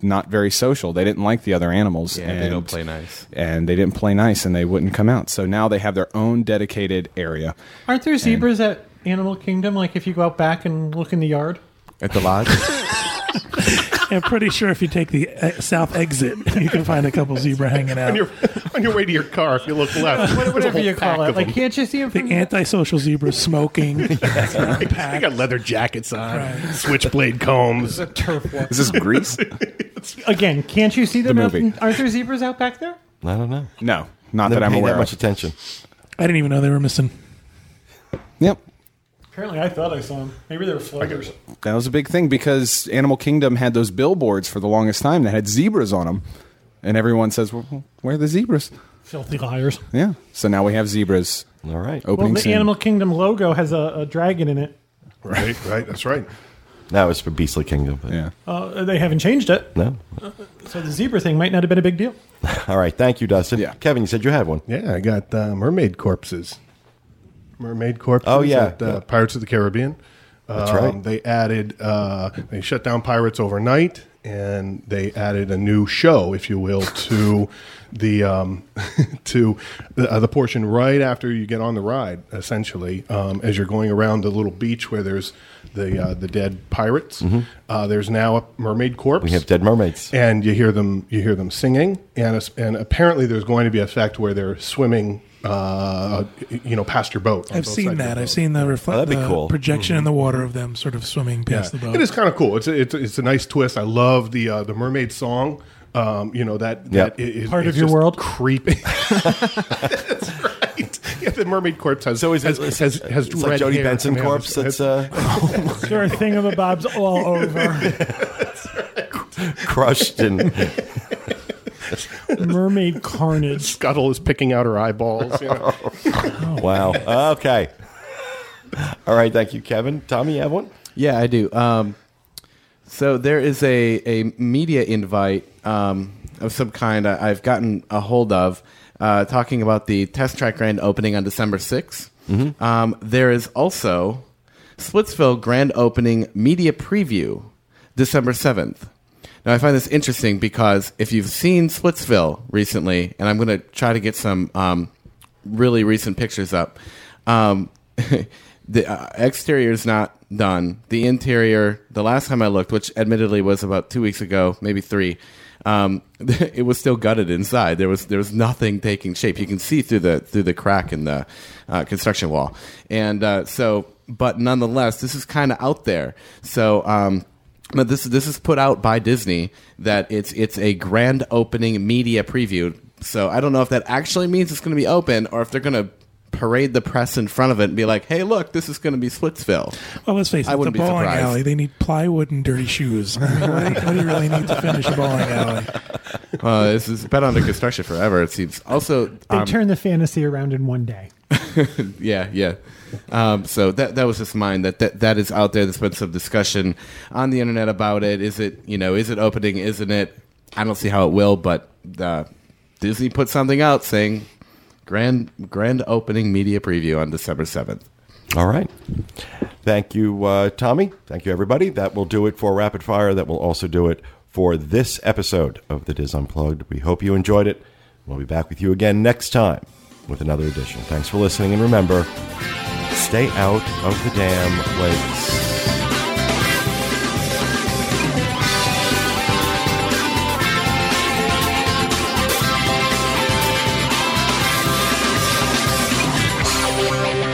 not very social. They didn't like the other animals. Yeah, and they don't play nice. And they didn't play nice, and they wouldn't come out. So now they have their own dedicated area. Aren't there zebras at Animal Kingdom, like if you go out back and look in the yard? At the lodge? I'm pretty sure if you take the south exit, you can find a couple zebra hanging out. On your way to your car, if you look left. Whatever you call it. Like, can't you see them from the antisocial zebras smoking? That's right. They got leather jackets on, switchblade combs. Turf walk. Is this Grease? Again, can't you see them? Aren't there zebras out back there? I don't know. No, not that I'm aware of. Much attention. I didn't even know they were missing. Yep. Apparently, I thought I saw them. Maybe they were floaters. That was a big thing because Animal Kingdom had those billboards for the longest time that had zebras on them. And everyone says, well, where are the zebras? Filthy liars. Yeah. So now we have zebras. All right. Opening soon. Animal Kingdom logo has a dragon in it. Right. That's right. That was for Beastly Kingdom. Yeah. They haven't changed it. No. So the zebra thing might not have been a big deal. All right. Thank you, Dustin. Yeah. Kevin, you said you had one. Yeah, I got mermaid corpses. Oh, yeah. At, Pirates of the Caribbean. That's right. They added, they shut down Pirates overnight, and they added a new show, if you will, to the portion right after you get on the ride, essentially, as you're going around the little beach where there's the dead pirates. Mm-hmm. There's now a mermaid corpse. We have dead mermaids, and you hear them singing, and apparently there's going to be a effect where they're swimming past your boat. I've seen that. I've seen the projection in the water of them sort of swimming past the boat. It is kind of cool. It's a nice twist. I love the mermaid song. That is part of your world. Creepy. That's right. Yeah, the mermaid corpse has it's like Jodie Benson corpse. That's sure, thingamabobs all over. That's right. Crushed and. Mermaid carnage. Scuttle is picking out her eyeballs. Wow. Okay. All right. Thank you, Kevin. Tommy, you have one? Yeah, I do. So there is a media invite of some kind I've gotten a hold of talking about the Test Track Grand Opening on December 6th. Mm-hmm. There is also Splitsville Grand Opening Media Preview December 7th. Now, I find this interesting because if you've seen Splitsville recently, and I'm going to try to get some really recent pictures up, the exterior is not done. The interior, the last time I looked, which admittedly was about 2 weeks ago, maybe three, it was still gutted inside. There was nothing taking shape. You can see through the crack in the construction wall. And but nonetheless, this is kind of out there. So... but this is put out by Disney that it's a grand opening media preview. So I don't know if that actually means it's going to be open or if they're going to parade the press in front of it and be like, "Hey, look, this is going to be Splitsville." Well, let's face it, it's a bowling alley. They need plywood and dirty shoes. What do you really need to finish a bowling alley? This is been under construction forever. It seems. Also, they turn the fantasy around in one day. Yeah. So that was just mine. That is out there. There's been some discussion on the internet about it. Is it opening? Isn't it? I don't see how it will. But Disney put something out saying grand opening media preview on December 7th. All right. Thank you, Tommy. Thank you, everybody. That will do it for Rapid Fire. That will also do it for this episode of the Diz Unplugged. We hope you enjoyed it. We'll be back with you again next time with another edition. Thanks for listening, and remember, stay out of the damn lakes.